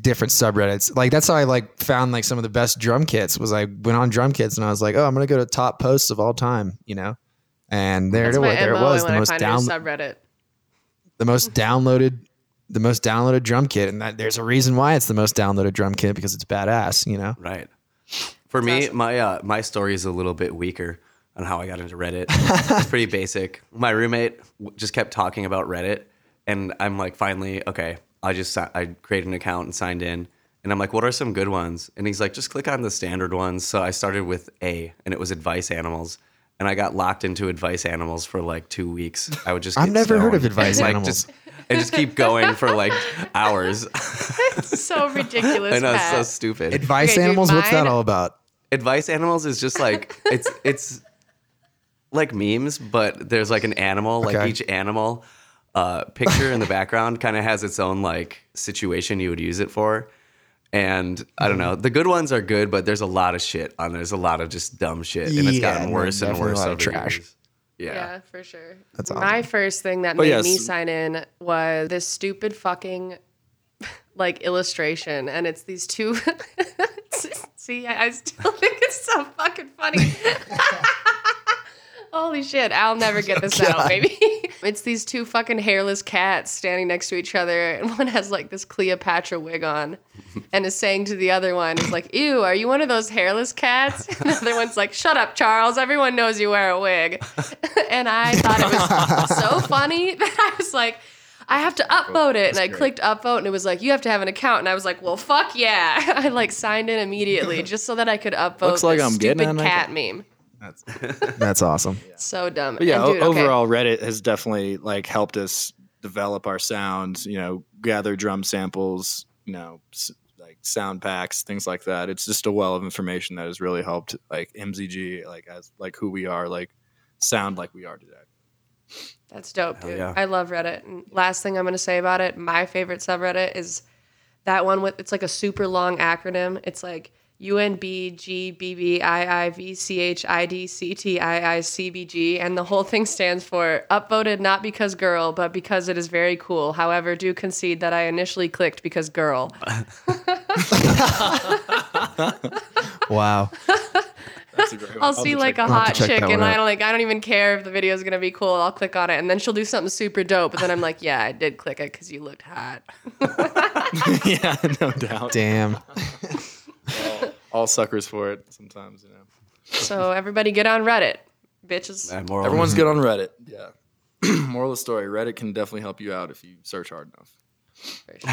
different subreddits. Like that's how I like found like some of the best drum kits was I went on drum kits and I was like, oh, I'm going to go to top posts of all time, you know? And there that's it was. There it was. The most, down- subreddit. the most downloaded, the most downloaded drum kit. And that, there's a reason why it's the most downloaded drum kit because it's badass, you know? Right. For that's me, awesome. my, uh, my story is a little bit weaker. On how I got into Reddit. It's pretty basic. My roommate just kept talking about Reddit, and I'm like, finally, okay, I just I created an account and signed in, and I'm like, what are some good ones? And he's like, just click on the standard ones. So I started with A, and it was Advice Animals, and I got locked into Advice Animals for like two weeks. I would just I've never heard of Advice and, Animals. Like, just, and just keep going for like hours. It's so ridiculous. I know, it's so stupid. Advice okay, Animals, dude, what's that all about? Advice Animals is just like, it's it's... like memes, but there's like an animal, like okay. each animal uh, picture in the background kind of has its own like situation you would use it for. And I don't know, the good ones are good, but there's a lot of shit on there. There's a lot of just dumb shit, and yeah, it's gotten worse and worse over trash. Years. Yeah. yeah, for sure. That's awesome. My first thing that but made yes. me sign in was this stupid fucking like illustration, and it's these two. See, I still think it's so fucking funny. Holy shit, I'll never get this God. out, baby. It's these two fucking hairless cats standing next to each other, and one has like this Cleopatra wig on and is saying to the other one, is like, ew, are you one of those hairless cats? And the other one's like, shut up, Charles. Everyone knows you wear a wig. And I thought it was so funny that I was like, I have to upvote it. That's and I great. clicked upvote, and it was like, you have to have an account. And I was like, well, fuck yeah. I like signed in immediately just so that I could upvote Looks like this I'm stupid getting cat meme. That's that's awesome. Yeah. So dumb. But yeah, dude, o- okay. overall, Reddit has definitely like helped us develop our sound, you know, gather drum samples, you know, s- like sound packs, things like that. It's just a well of information that has really helped like M Z G, like as like who we are, like sound like we are today. That's dope, dude. Yeah. I love Reddit. And last thing I'm going to say about it, my favorite subreddit is that one with, it's like a super long acronym. It's like U N B G B B I I V C H I D C T I I C B G, and the whole thing stands for upvoted not because girl, but because it is very cool. However, do concede that I initially clicked because girl. Wow. That's a great one. I'll see I'll like a hot chick, and I don't like. I don't even care if the video is gonna be cool. I'll click on it, and then she'll do something super dope. But then I'm like, yeah, I did click it because you looked hot. Yeah, no doubt. Damn. all, all suckers for it sometimes, you know. So everybody get on Reddit, bitches. Everyone's good on Reddit. Yeah. Moral of the story: Reddit can definitely help you out if you search hard enough.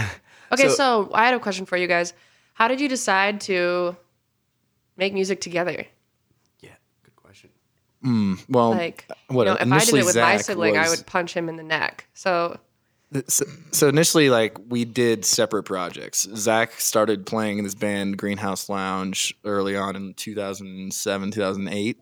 Okay, so, so I had a question for you guys. How did you decide to make music together? Mm, well, like, what, you know, if I did it with Zach my sibling, was, I would punch him in the neck. So, so, so initially, like we did separate projects. Zach started playing in this band Greenhouse Lounge early on in two thousand seven, two thousand eight,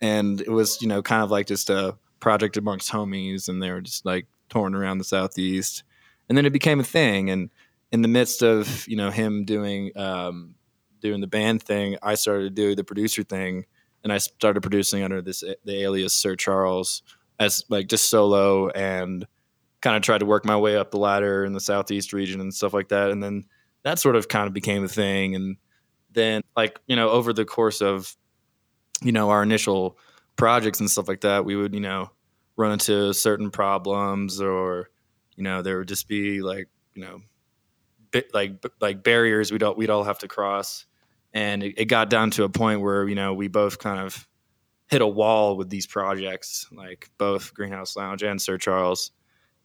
and it was, you know, kind of like just a project amongst homies, and they were just like touring around the Southeast, and then it became a thing. And in the midst of, you know, him doing um, doing the band thing, I started to do the producer thing. And I started producing under this the alias Sir Charles as like just solo, and kind of tried to work my way up the ladder in the Southeast region and stuff like that. And then that sort of kind of became a thing. And then like, you know, over the course of, you know, our initial projects and stuff like that, we would, you know, run into certain problems, or, you know, there would just be like, you know, bit, like like barriers we'd all, we'd all have to cross. And it, it got down to a point where, you know, we both kind of hit a wall with these projects, like both Greenhouse Lounge and Sir Charles.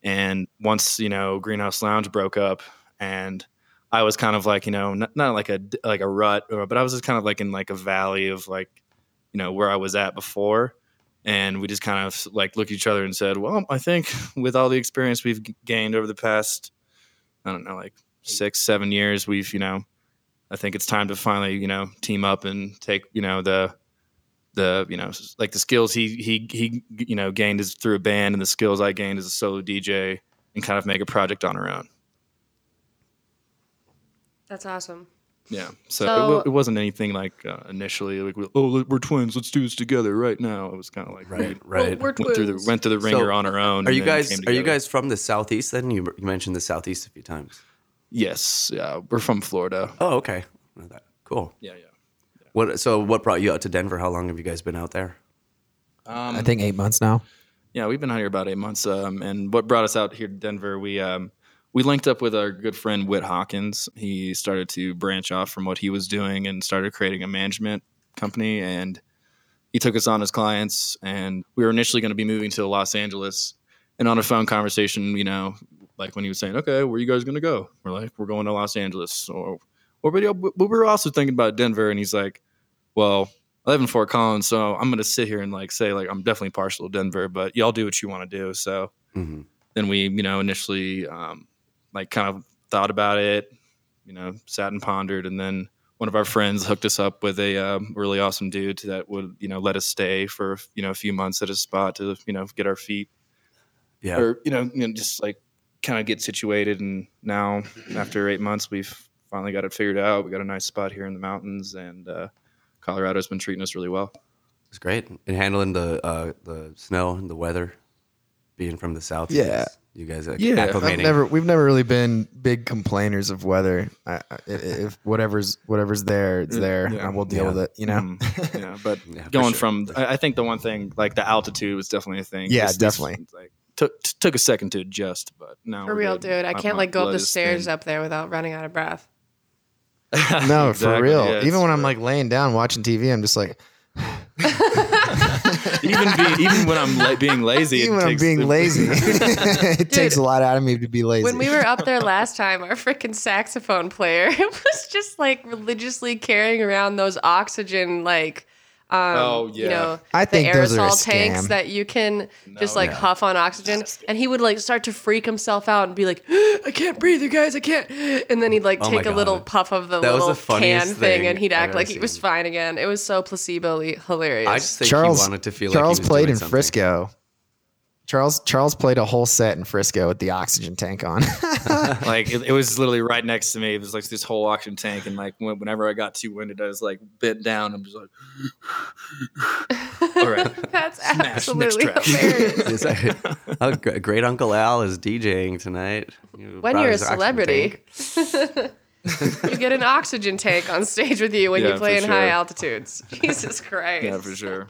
And once, you know, Greenhouse Lounge broke up, and I was kind of like, you know, not, not like a like a rut, but I was just kind of like in like a valley of like, you know, where I was at before. And we just kind of like looked at each other and said, well, I think with all the experience we've gained over the past, I don't know, like six, seven years, we've, you know, I think it's time to finally, you know, team up and take, you know, the, the, you know, like the skills he, he, he, you know, gained is through a band, and the skills I gained as a solo D J, and kind of make a project on our own. That's awesome. Yeah. So, so it, it wasn't anything like uh, initially like, oh, we're twins, let's do this together right now. It was kind of like, right, we, right. We're twins. Went through the, went through the ringer so, on our own. Are you guys, are you guys from the Southeast then? You, you mentioned the Southeast a few times. Yes, yeah, we're from Florida. Oh, okay, cool. Yeah, yeah, yeah. What? So, what brought you out to Denver? How long have you guys been out there? Um, I think eight months now. Yeah, we've been out here about eight months. Um, and what brought us out here to Denver? We um, we linked up with our good friend Whit Hawkins. He started to branch off from what he was doing and started creating a management company. And he took us on as clients. And we were initially going to be moving to Los Angeles. And on a phone conversation, you know. Like when he was saying, okay, where are you guys going to go? We're like, we're going to Los Angeles. Or, or but we're also thinking about Denver. And he's like, well, I live in Fort Collins, so I'm going to sit here and like say, like, I'm definitely partial to Denver, but y'all do what you want to do. So mm-hmm. then we, you know, initially um, like kind of thought about it, you know, sat and pondered. And then one of our friends hooked us up with a um, really awesome dude that would, you know, let us stay for, you know, a few months at a spot to, you know, get our feet. Yeah. Or, you know, you know just like, kind of get situated, and now after eight months we've finally got it figured out. We got a nice spot here in the mountains, and uh Colorado's been treating us really well. It's great. And handling the uh the snow and the weather, being from the South. Yeah, you guys are yeah acclimating. never we've never really been big complainers of weather. I, I, if whatever's whatever's there, it's there. Yeah. And we'll deal yeah. with it, you know. Mm-hmm. Yeah, but yeah, going sure. from I, I think the one thing, like the altitude was definitely a thing. Yeah, just, definitely. Just, like took t- took a second to adjust, but no. For real, good. dude. I my, can't like go up the stairs thing. up there without running out of breath. No, exactly, for real. Yes, even when I'm like laying down watching T V, I'm just like. even be, even when I'm la- being lazy, even it when takes I'm being the- lazy, it Dude, takes a lot out of me to be lazy. When we were up there last time, our freaking saxophone player was just like religiously carrying around those oxygen like. Um, oh yeah, you know, I think the aerosol those are tanks that you can no, just like no. huff on oxygen, and he would like start to freak himself out and be like, "I can't breathe, you guys, I can't." And then he'd like oh take a little puff of the that little the can thing, thing, and he'd act like seen. he was fine again. It was so placebo-y hilarious. I just think Charles, he wanted to feel. Charles like he was played doing in something. Frisco. Charles Charles played a whole set in Frisco with the oxygen tank on. Like it, it was literally right next to me. It was like this whole oxygen tank, and like when, whenever I got too winded, I was like bent down and was like, "All right, that's smash, absolutely hilarious." Great Uncle Al is DJing tonight. You when you're a celebrity, you get an oxygen tank on stage with you when yeah, you play in sure. high altitudes. Jesus Christ! Yeah, for sure.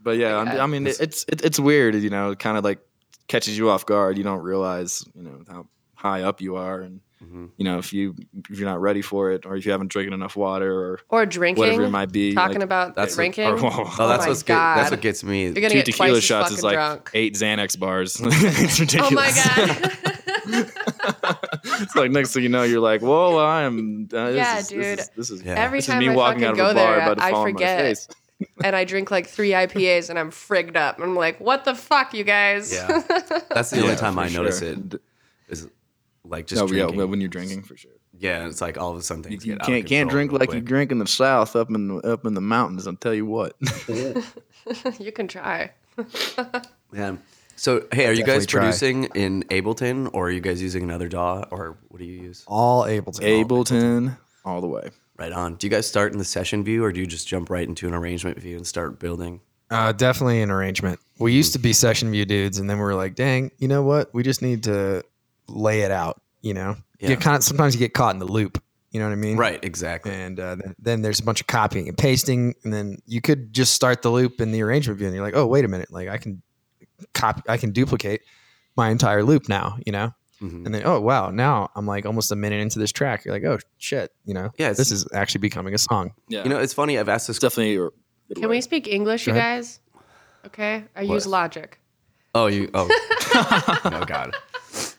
But yeah, okay. I mean, it's it, it's weird, you know, it kind of like catches you off guard. You don't realize, you know, how high up you are, and mm-hmm. you know, if you if you're not ready for it, or if you haven't drinking enough water, or or drinking, whatever it might be. Talking like, about that's drinking. What, or, oh, oh, that's what's good. That's what gets me. You're gonna Two get tequila twice shots is like drunk. eight Xanax bars. It's ridiculous. Oh my god. It's like next thing you know, you're like, whoa, I am. Uh, this yeah, is, dude. This is, this is yeah. Every this time is me I walking out of a bar, there, about to I fall on my face. And I drink like three I P As and I'm frigged up. I'm like, what the fuck, you guys? Yeah, that's the yeah, only time I sure. notice it is like just no, drinking. Yeah, when you're drinking, for sure. Yeah, it's like all of a sudden things you, get you can't, out of can't drink like quick. You drink in the South up in up in the mountains. I'll tell you what. You can try. Yeah. So, hey, are you guys try. producing in Ableton, or are you guys using another D A W, or what do you use? All Ableton. Ableton, all, Ableton. all the way. Right on. Do you guys start in the session view, or do you just jump right into an arrangement view and start building? Uh, definitely an arrangement. We used to be session view dudes, and then we were like, dang, you know what? We just need to lay it out, you know? Yeah. You kind of, sometimes you get caught in the loop, you know what I mean? Right, exactly. And uh, then, then there's a bunch of copying and pasting, and then you could just start the loop in the arrangement view, and you're like, oh, wait a minute. Like, I can copy, I can duplicate my entire loop now, you know? Mm-hmm. And then, oh, wow, now I'm like almost a minute into this track. You're like, oh, shit, you know, yeah, this is actually becoming a song. Yeah. You know, it's funny. I've asked this. Definitely. Can way. we speak English, Go you ahead. guys? Okay. I what? use Logic. Oh, you. Oh, no, God.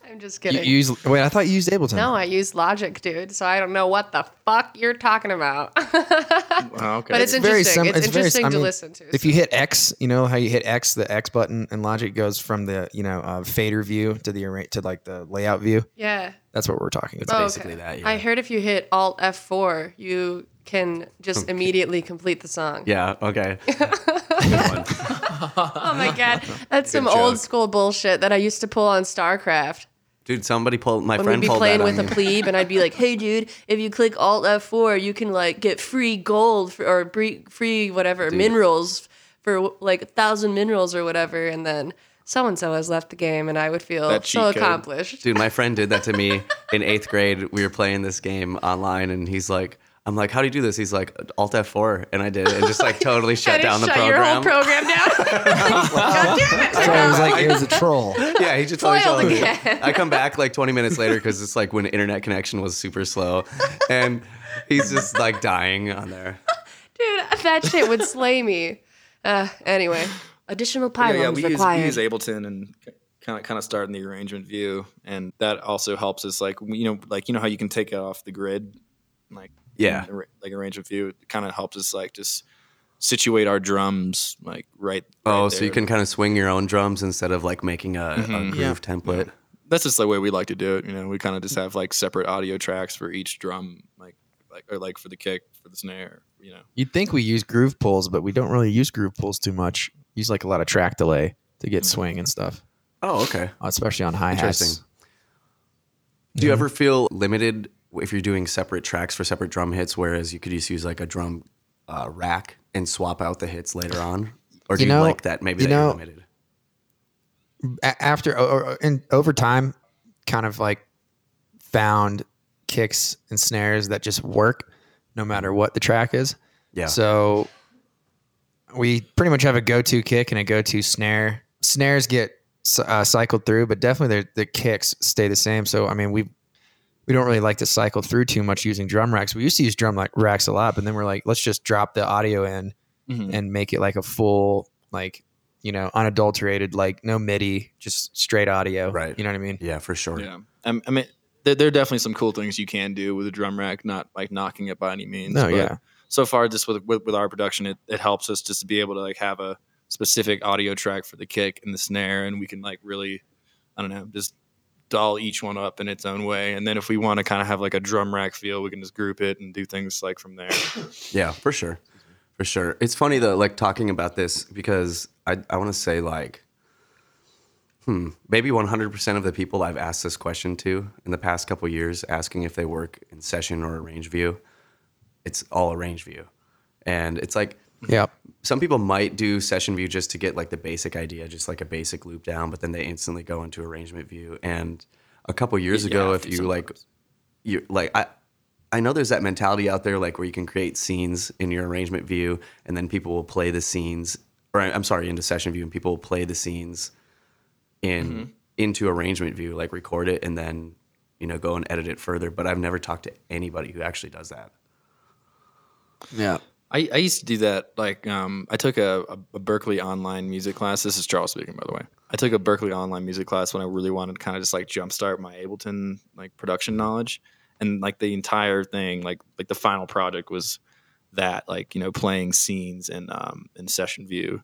I'm just kidding. You use, wait, I thought you used Ableton. No, I use Logic, dude. So I don't know what the fuck you're talking about. Wow, okay. But it's, it's interesting. Sim- it's, it's interesting very, to I mean, listen to. If so. you hit X, you know how you hit X, the X button, and Logic goes from the you know uh, fader view to the to like the layout view. Yeah, that's what we're talking about. It's basically oh, okay. that. Yeah. I heard if you hit Alt F four, you can just okay. immediately complete the song. Yeah. Okay. Oh my god, that's Good some joke. old school bullshit that I used to pull on StarCraft. Dude, somebody pulled my when friend. We'd be pulled playing that with on a plebe, and I'd be like, "Hey, dude, if you click Alt F four, you can like get free gold for, or free whatever dude. minerals for like a thousand minerals or whatever." And then so and so has left the game, and I would feel so accomplished. Dude, my friend did that to me in eighth grade. We were playing this game online, and he's like, "I'm like, how do you do this?" He's like, "Alt F four," and I did, and just like totally shut down the shut program. Your whole program down. Like, God damn it! So I was like, it was a troll. Yeah, he just totally shut again. I come back like twenty minutes later because it's like when internet connection was super slow, and he's just like dying on there. Dude, that shit would slay me. Uh, anyway, additional pylons yeah, yeah, we required. Use, we use Ableton and kind of kind of start in the arrangement view, and that also helps us. Like you know, like you know how you can take it off the grid, like. Yeah, like arrangement view kind of helps us like just situate our drums like right. Oh, right so there. You can kind of swing your own drums instead of like making a, mm-hmm. a groove yeah. template. Yeah. That's just the way we like to do it. You know, we kind of just have like separate audio tracks for each drum, like like or like for the kick, for the snare. You know, you'd think we use groove pulls, but we don't really use groove pulls too much. We use like a lot of track delay to get mm-hmm. swing and stuff. Oh, okay. Especially on hi-hats. Interesting. Do mm-hmm. you ever feel limited if you're doing separate tracks for separate drum hits, whereas you could just use like a drum uh, rack and swap out the hits later on? Or do you, know, you like that maybe you that know, you're limited? After, or, or, and over time, kind of like found kicks and snares that just work no matter what the track is. Yeah. So we pretty much have a go-to kick and a go-to snare snares get uh, cycled through, but definitely their the kicks stay the same. So, I mean, we we don't really like to cycle through too much using drum racks. We used to use drum like racks a lot, but then we're like, let's just drop the audio in mm-hmm. and make it like a full, like, you know, unadulterated, like no MIDI, just straight audio. Right. You know what I mean? Yeah, for sure. Yeah. Um, I mean, there, there are definitely some cool things you can do with a drum rack, not like knocking it by any means. No, but yeah. So far, just with, with, with our production, it, it helps us just to be able to like have a specific audio track for the kick and the snare, and we can like really, I don't know, just doll each one up in its own way. And then if we want to kind of have like a drum rack feel, we can just group it and do things like from there. Yeah, for sure. For sure. It's funny though, like talking about this, because I, I want to say like, hmm, maybe one hundred percent of the people I've asked this question to in the past couple of years, asking if they work in session or arrange view, it's all arrange view. And it's like, yeah, some people might do session view just to get like the basic idea, just like a basic loop down, but then they instantly go into arrangement view. And a couple years yeah, ago, if you like, you like, I, I know there's that mentality out there, like where you can create scenes in your arrangement view and then people will play the scenes, or I'm sorry, into session view, and people will play the scenes in, mm-hmm. into arrangement view, like record it and then, you know, go and edit it further. But I've never talked to anybody who actually does that. Yeah. I, I used to do that. Like, um, I took a, a, a Berkeley online music class. This is Charles speaking, by the way. I took a Berkeley online music class when I really wanted to kind of just like jumpstart my Ableton like production knowledge, and like the entire thing, like like the final project was that, like, you know, playing scenes and um in session view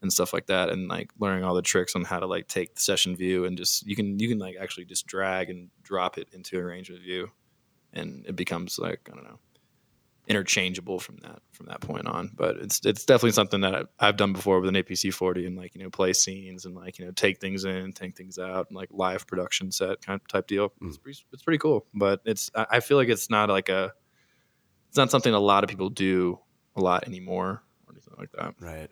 and stuff like that, and like learning all the tricks on how to like take the session view and just you can you can like actually just drag and drop it into arrangement view, and it becomes like, I don't know, interchangeable from that from that point on. But it's it's definitely something that I've, I've done before with an A P C forty, and like, you know, play scenes and like, you know, take things in, take things out, and like live production set kind of type deal. Mm. It's, pretty, it's pretty cool, but it's I feel like it's not like a it's not something a lot of people do a lot anymore or anything like that. Right.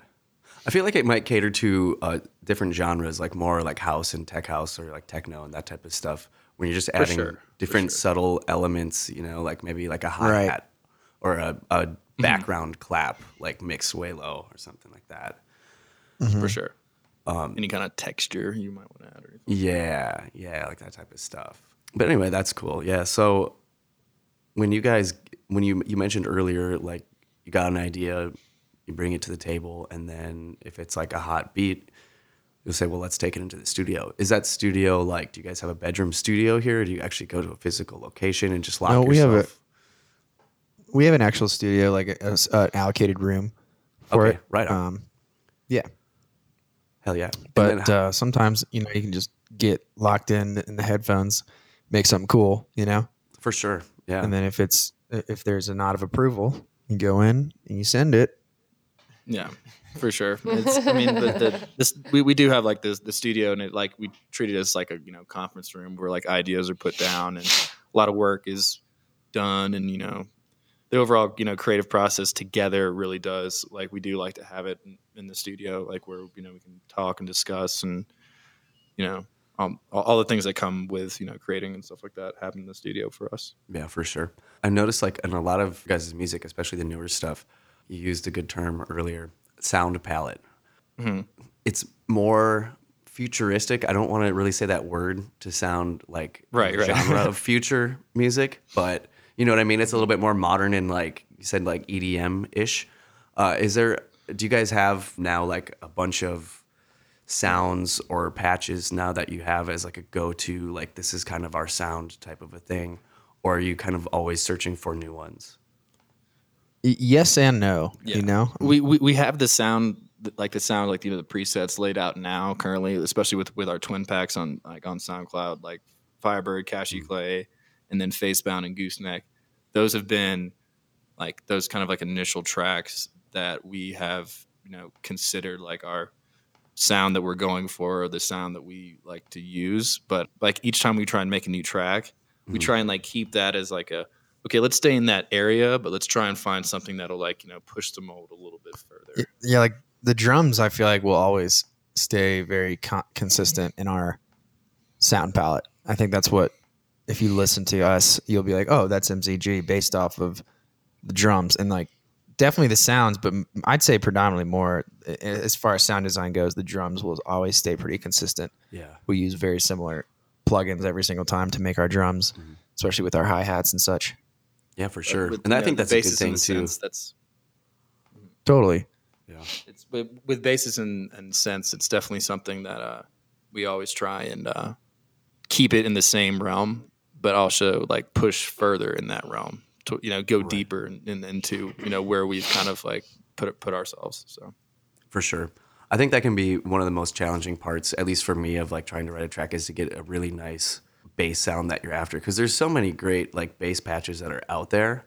I feel like it might cater to uh, different genres, like more like house and tech house or like techno and that type of stuff. When you're just adding sure. different sure. subtle elements, you know, like maybe like a hi hat. Right. Or a, a background mm-hmm. clap, like mix way low or something like that. Mm-hmm. For sure. Um, Any kind of texture you might want to add. Or yeah, yeah, like that type of stuff. But anyway, that's cool. Yeah, so when you guys, when you you mentioned earlier, like you got an idea, you bring it to the table, and then if it's like a hot beat, you'll say, well, let's take it into the studio. Is that studio like, do you guys have a bedroom studio here? Or do you actually go to a physical location and just lock no, yourself? We have a- We have an actual studio, like a, a, an allocated room for okay, it. Right on. Um, yeah. Hell yeah. But then, uh, sometimes, you know, you can just get locked in in the headphones, make something cool, you know? For sure. Yeah. And then if it's if there's a nod of approval, you go in and you send it. Yeah, for sure. It's, I mean, the, the, this, we, we do have like this the studio, and it like we treat it as like a, you know, conference room where like ideas are put down and a lot of work is done, and, you know, the overall, you know, creative process together really does. Like, we do like to have it in, in the studio, like where, you know, we can talk and discuss, and, you know, um, all, all the things that come with, you know, creating and stuff like that happen in the studio for us. Yeah, for sure. I noticed like in a lot of guys' music, especially the newer stuff, you used a good term earlier, sound palette. Mm-hmm. It's more futuristic. I don't want to really say that word to sound like right, right. genre of future music, but... You know what I mean? It's a little bit more modern and like you said, like E D M-ish. Uh, is there, do you guys have now like a bunch of sounds or patches now that you have as like a go-to, like this is kind of our sound type of a thing? Or are you kind of always searching for new ones? Yes and no, yeah. You know? We, we we have the sound, like the sound, like, you know, the presets laid out now currently, especially with, with our twin packs on like on SoundCloud, like Firebird, Cashew mm-hmm. Clay, and then Facebound and Gooseneck. Those have been like those kind of like initial tracks that we have, you know, considered like our sound that we're going for, or the sound that we like to use. But like each time we try and make a new track, mm-hmm. we try and like keep that as like a, okay, let's stay in that area, but let's try and find something that'll like, you know, push the mold a little bit further. Yeah. Like the drums, I feel like will always stay very con- consistent in our sound palette. I think that's what, if you listen to us, you'll be like, oh, that's M Z G based off of the drums. And like definitely the sounds, but I'd say predominantly more as far as sound design goes, the drums will always stay pretty consistent. Yeah. We use very similar plugins every single time to make our drums, mm-hmm. especially with our hi-hats and such. Yeah, for sure. With, and I know, think that's a good thing too. Sense, that's totally. Yeah. It's with, with basses and, and synths, it's definitely something that uh, we always try and uh, keep it in the same realm, but also like push further in that realm to, you know, go right. deeper in, in, into, you know, where we've kind of like put put ourselves. So for sure. I think that can be one of the most challenging parts, at least for me, of like trying to write a track is to get a really nice bass sound that you're after. Cause there's so many great like bass patches that are out there.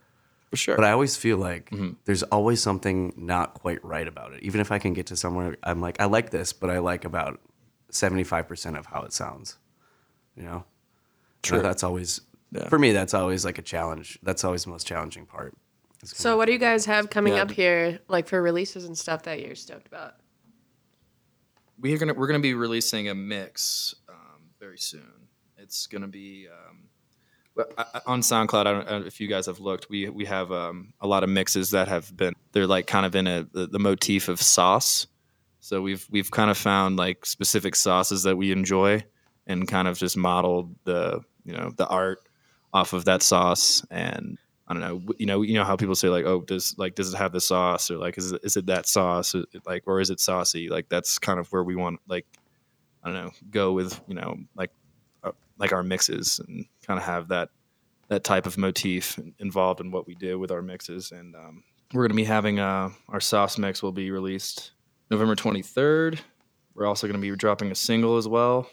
For sure. But I always feel like mm-hmm. there's always something not quite right about it. Even if I can get to somewhere, I'm like, I like this, but I like about seventy-five percent of how it sounds, you know? True. So that's always, yeah. for me, that's always like a challenge. That's always the most challenging part. So what do you guys have coming yeah. up here, like for releases and stuff that you're stoked about? We're gonna we're gonna be releasing a mix um, very soon. It's gonna be um, I, on SoundCloud. I don't, I don't know if you guys have looked. We we have um, a lot of mixes that have been they're like kind of in a the, the motif of sauce. So we've we've kind of found like specific sauces that we enjoy and kind of just modeled the you know the art off of that sauce. And I don't know you know you know how people say like oh does like does it have the sauce or like is it, is it that sauce or, like or is it saucy like that's kind of where we want like I don't know go with you know like uh, like our mixes and kind of have that that type of motif involved in what we do with our mixes. And um, we're going to be having uh, our sauce mix will be released November twenty-third. We're also going to be dropping a single as well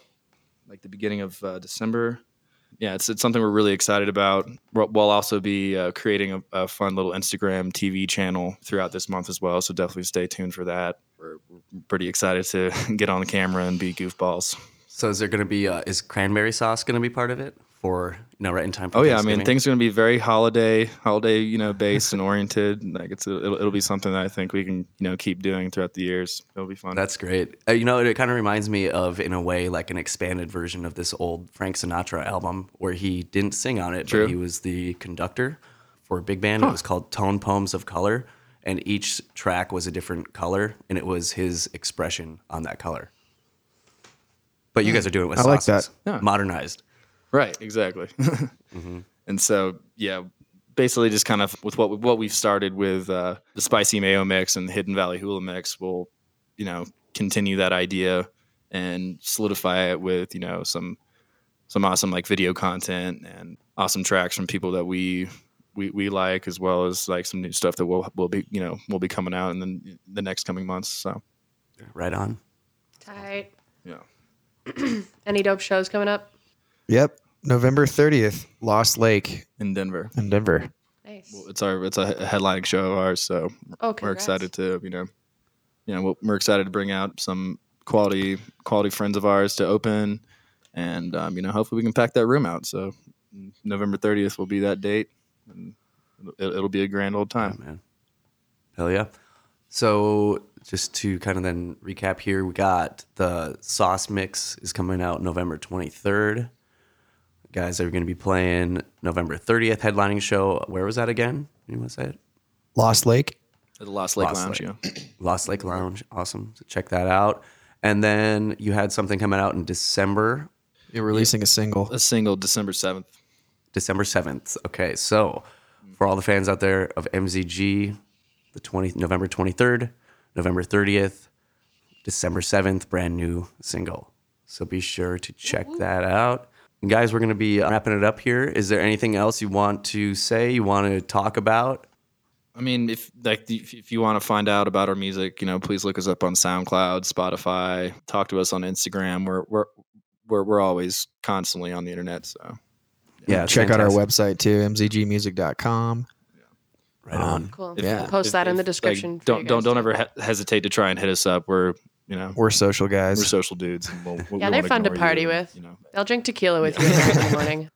like the beginning of uh, December. Yeah, it's, it's something we're really excited about. We'll also be uh, creating a, a fun little Instagram T V channel throughout this month as well, so definitely stay tuned for that. We're, we're pretty excited to get on the camera and be goofballs. So is there going to be, uh, is cranberry sauce going to be part of it for, you know, right in time for Oh yeah, I mean, things are going to be very holiday, holiday, you know, based and oriented. Like it's a, it'll, it'll be something that I think we can, you know, keep doing throughout the years. It'll be fun. That's great. Uh, you know, it, it kind of reminds me of, in a way, like an expanded version of this old Frank Sinatra album where he didn't sing on it, True. But he was the conductor for a big band. Huh. It was called Tone Poems of Color, and each track was a different color, and it was his expression on that color. But you guys are doing it with sauces. I like that. Yeah. Modernized. Right, exactly. mm-hmm. And so, yeah, basically just kind of with what, we, what we've started with uh, the Spicy Mayo Mix and the Hidden Valley Hula Mix, we'll, you know, continue that idea and solidify it with, you know, some some awesome, like, video content and awesome tracks from people that we we, we like, as well as, like, some new stuff that we'll, we'll be, you know, will be coming out in the, the next coming months. So, right on. Tight. Yeah. Any dope shows coming up? Yep. November thirtieth, Lost Lake in Denver. In Denver. Nice. Well, it's our it's a headlining show of ours, so oh, we're excited to you know, you know we're excited to bring out some quality quality friends of ours to open, and um, you know hopefully we can pack that room out. So November thirtieth will be that date, and it'll, it'll be a grand old time, oh, man. Hell yeah! So just to kind of then recap here, we got the Sauce Mix is coming out November twenty-third. Guys are going to be playing November thirtieth, headlining show. Where was that again? You want to say it? Lost Lake. The Lost Lake Lost Lounge, Lake. yeah. Lost Lake Lounge. Awesome. So check that out. And then you had something coming out in December. You're releasing yeah. a single. A single, December seventh. December seventh. Okay. So for all the fans out there of M Z G, the twentieth, November twenty-third, November thirtieth, December seventh, brand new single. So be sure to check mm-hmm. that out. Guys, we're going to be wrapping it up here. Is there anything else you want to say, you want to talk about? I mean, if like if you want to find out about our music, you know, please look us up on SoundCloud, Spotify, talk to us on Instagram. We're we're we're, we're always constantly on the internet, so yeah, check fantastic. Out our website too, m z g music dot com. Yeah. Right on. Cool. If, yeah. We'll post if, that if, in the description. Like, don't don't don't too. ever he- hesitate to try and hit us up. We're You know, we're social guys. We're social dudes. And we'll, we'll, yeah, they're fun to party you, with. You know. They'll drink tequila with yeah. you in the morning.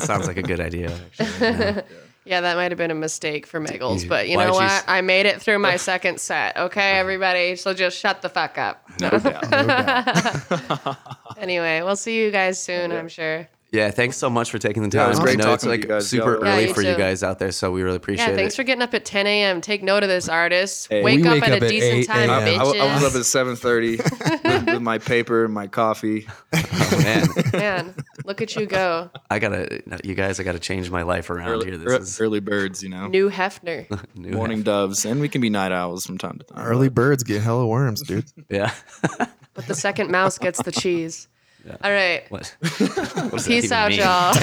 Sounds like a good idea. Actually. Yeah. yeah, that might have been a mistake for Miggles, but you Why know what? You... I made it through my second set. Okay, everybody, so just shut the fuck up. No doubt. No doubt. Anyway, we'll see you guys soon, yeah. I'm sure. Yeah, thanks so much for taking the time. Yeah, it was great I know talking it's like to you guys. super yeah, early you for too. you guys out there, so we really appreciate yeah, it. Yeah, thanks for getting up at ten a.m. Take note of this, artists. Hey, wake, up wake up at, at a decent eight, time, bitches. I, I was up at seven thirty with, with my paper and my coffee. Oh, man. Man, look at you go. I gotta, you guys, I gotta change my life around early, here. This early, is early birds, you know. New Hefner. New Morning Hefner. Doves, and we can be night owls from time to time. Early birds get hella worms, dude. Yeah. But the second mouse gets the cheese. Yeah. All right. What? what Peace out, mean? y'all.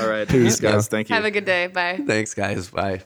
All right. Peace, guys. Thank you. Have a good day. Bye. Thanks, guys. Bye.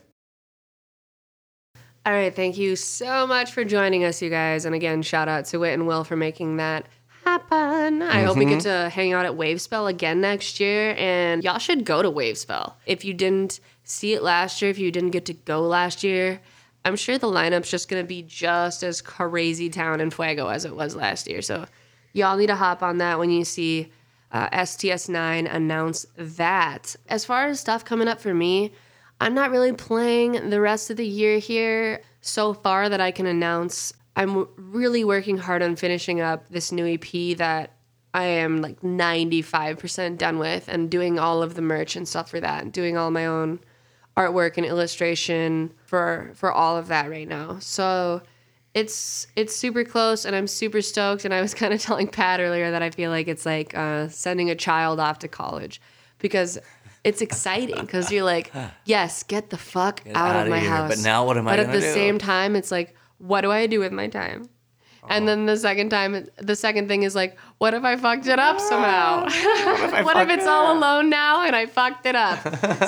All right. Thank you so much for joining us, you guys. And again, shout out to Whit and Will for making that happen. I mm-hmm. hope we get to hang out at Wavespell again next year. And y'all should go to Wavespell. If you didn't see it last year, if you didn't get to go last year, I'm sure the lineup's just going to be just as crazy town and fuego as it was last year. So y'all need to hop on that when you see uh, S T S nine announce that. As far as stuff coming up for me, I'm not really playing the rest of the year here so far that I can announce. I'm really working hard on finishing up this new E P that I am like ninety-five percent done with, and doing all of the merch and stuff for that, and doing all my own artwork and illustration for for all of that right now. So It's it's super close, and I'm super stoked. And I was kind of telling Pat earlier that I feel like it's like uh, sending a child off to college, because it's exciting, because you're like, yes, get the fuck get out, out of my here. house. But now what am but I gonna do? But at the same time, it's like, what do I do with my time? Oh. And then the second time, the second thing is like, what if I fucked it up somehow? what if, what if it's it all alone now and I fucked it up?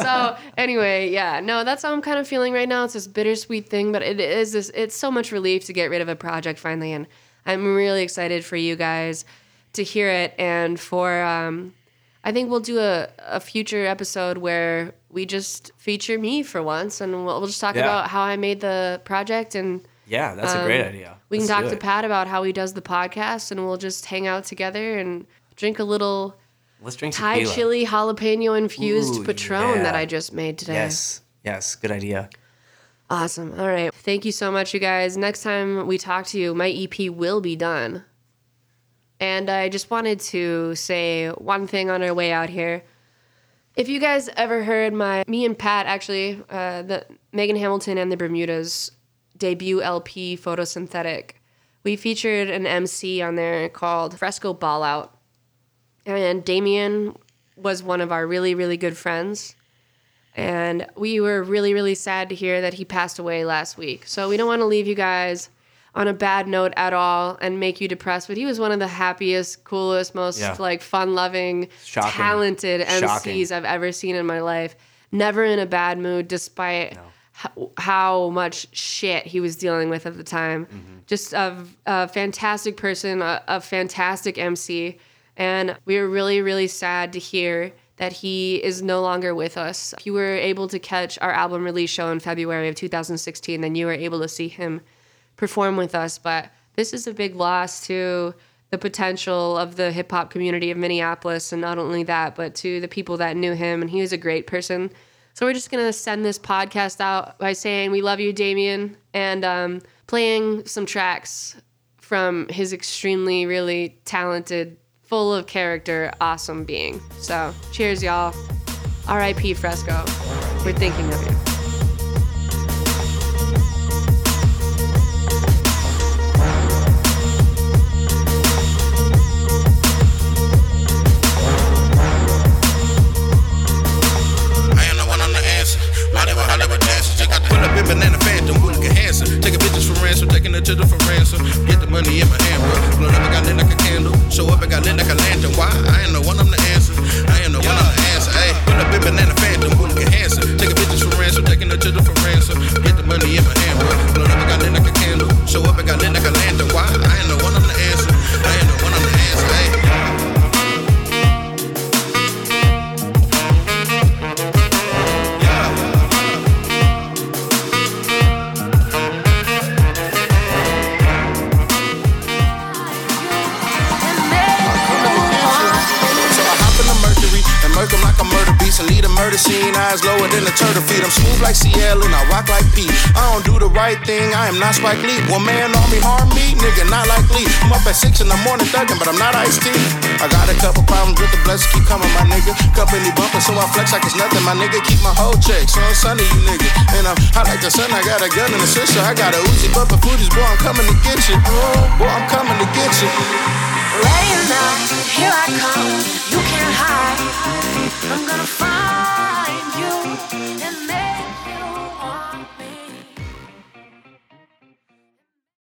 So anyway, yeah, no, that's how I'm kind of feeling right now. It's this bittersweet thing, but it is this, it's so much relief to get rid of a project finally. And I'm really excited for you guys to hear it. And for, um, I think we'll do a, a future episode where we just feature me for once, and we'll, we'll just talk yeah. about how I made the project. And yeah, that's um, a great idea. We Let's can talk to Pat about how he does the podcast, and we'll just hang out together and drink a little Let's drink Thai tequila. chili jalapeno infused Ooh, Patron yeah. that I just made today. Yes, yes, good idea. Awesome. All right. Thank you so much, you guys. Next time we talk to you, my E P will be done. And I just wanted to say one thing on our way out here. If you guys ever heard my, me and Pat, actually, uh, the Megan Hamilton and the Bermudas debut L P Photosynthetic, we featured an M C on there called Fresco Ballout, and Damien was one of our really really good friends, and we were really really sad to hear that he passed away last week. So we don't want to leave you guys on a bad note at all and make you depressed, but he was one of the happiest, coolest, most yeah. like fun-loving, Shocking. talented M Cs Shocking. I've ever seen in my life. Never in a bad mood, despite no. how much shit he was dealing with at the time. Mm-hmm. Just a, a fantastic person, a, a fantastic M C. And we were really, really sad to hear that he is no longer with us. If you were able to catch our album release show in February of two thousand sixteen, then you were able to see him perform with us. But this is a big loss to the potential of the hip hop community of Minneapolis. And not only that, but to the people that knew him. And he was a great person. So we're just going to send this podcast out by saying we love you, Damien, and um, playing some tracks from his extremely, really talented, full of character, awesome being. So cheers, y'all. R I P Fresco. We're thinking of you. Money in my hand, blow up, I got lit like a candle. Show up, I got lit like a lantern. Why? I ain't the one, I'm the answer. I ain't the yeah. one, I'm the answer. Ayy, pull up in banana phantom, who can answer? Take a bitches from ransom. murder scene, eyes lower than the turtle feet. I'm smooth like C L and I rock like P. I don't do the right thing, I am not Spike Lee. One man on me, harm me, nigga, not likely. I'm up at six in the morning thugging, but I'm not Ice-T. I got a couple problems with the blessings keep coming, my nigga. Company bumping, so I flex like it's nothing, my nigga. Keep my whole check, so I'm sunny, you nigga. And I'm hot like the sun, I got a gun and a sister. I got a Uzi, but the foodies, boy, I'm coming to get you. Oh, boy, I'm coming to get you. Ready or not, here I come. You can't hide. I'm gonna find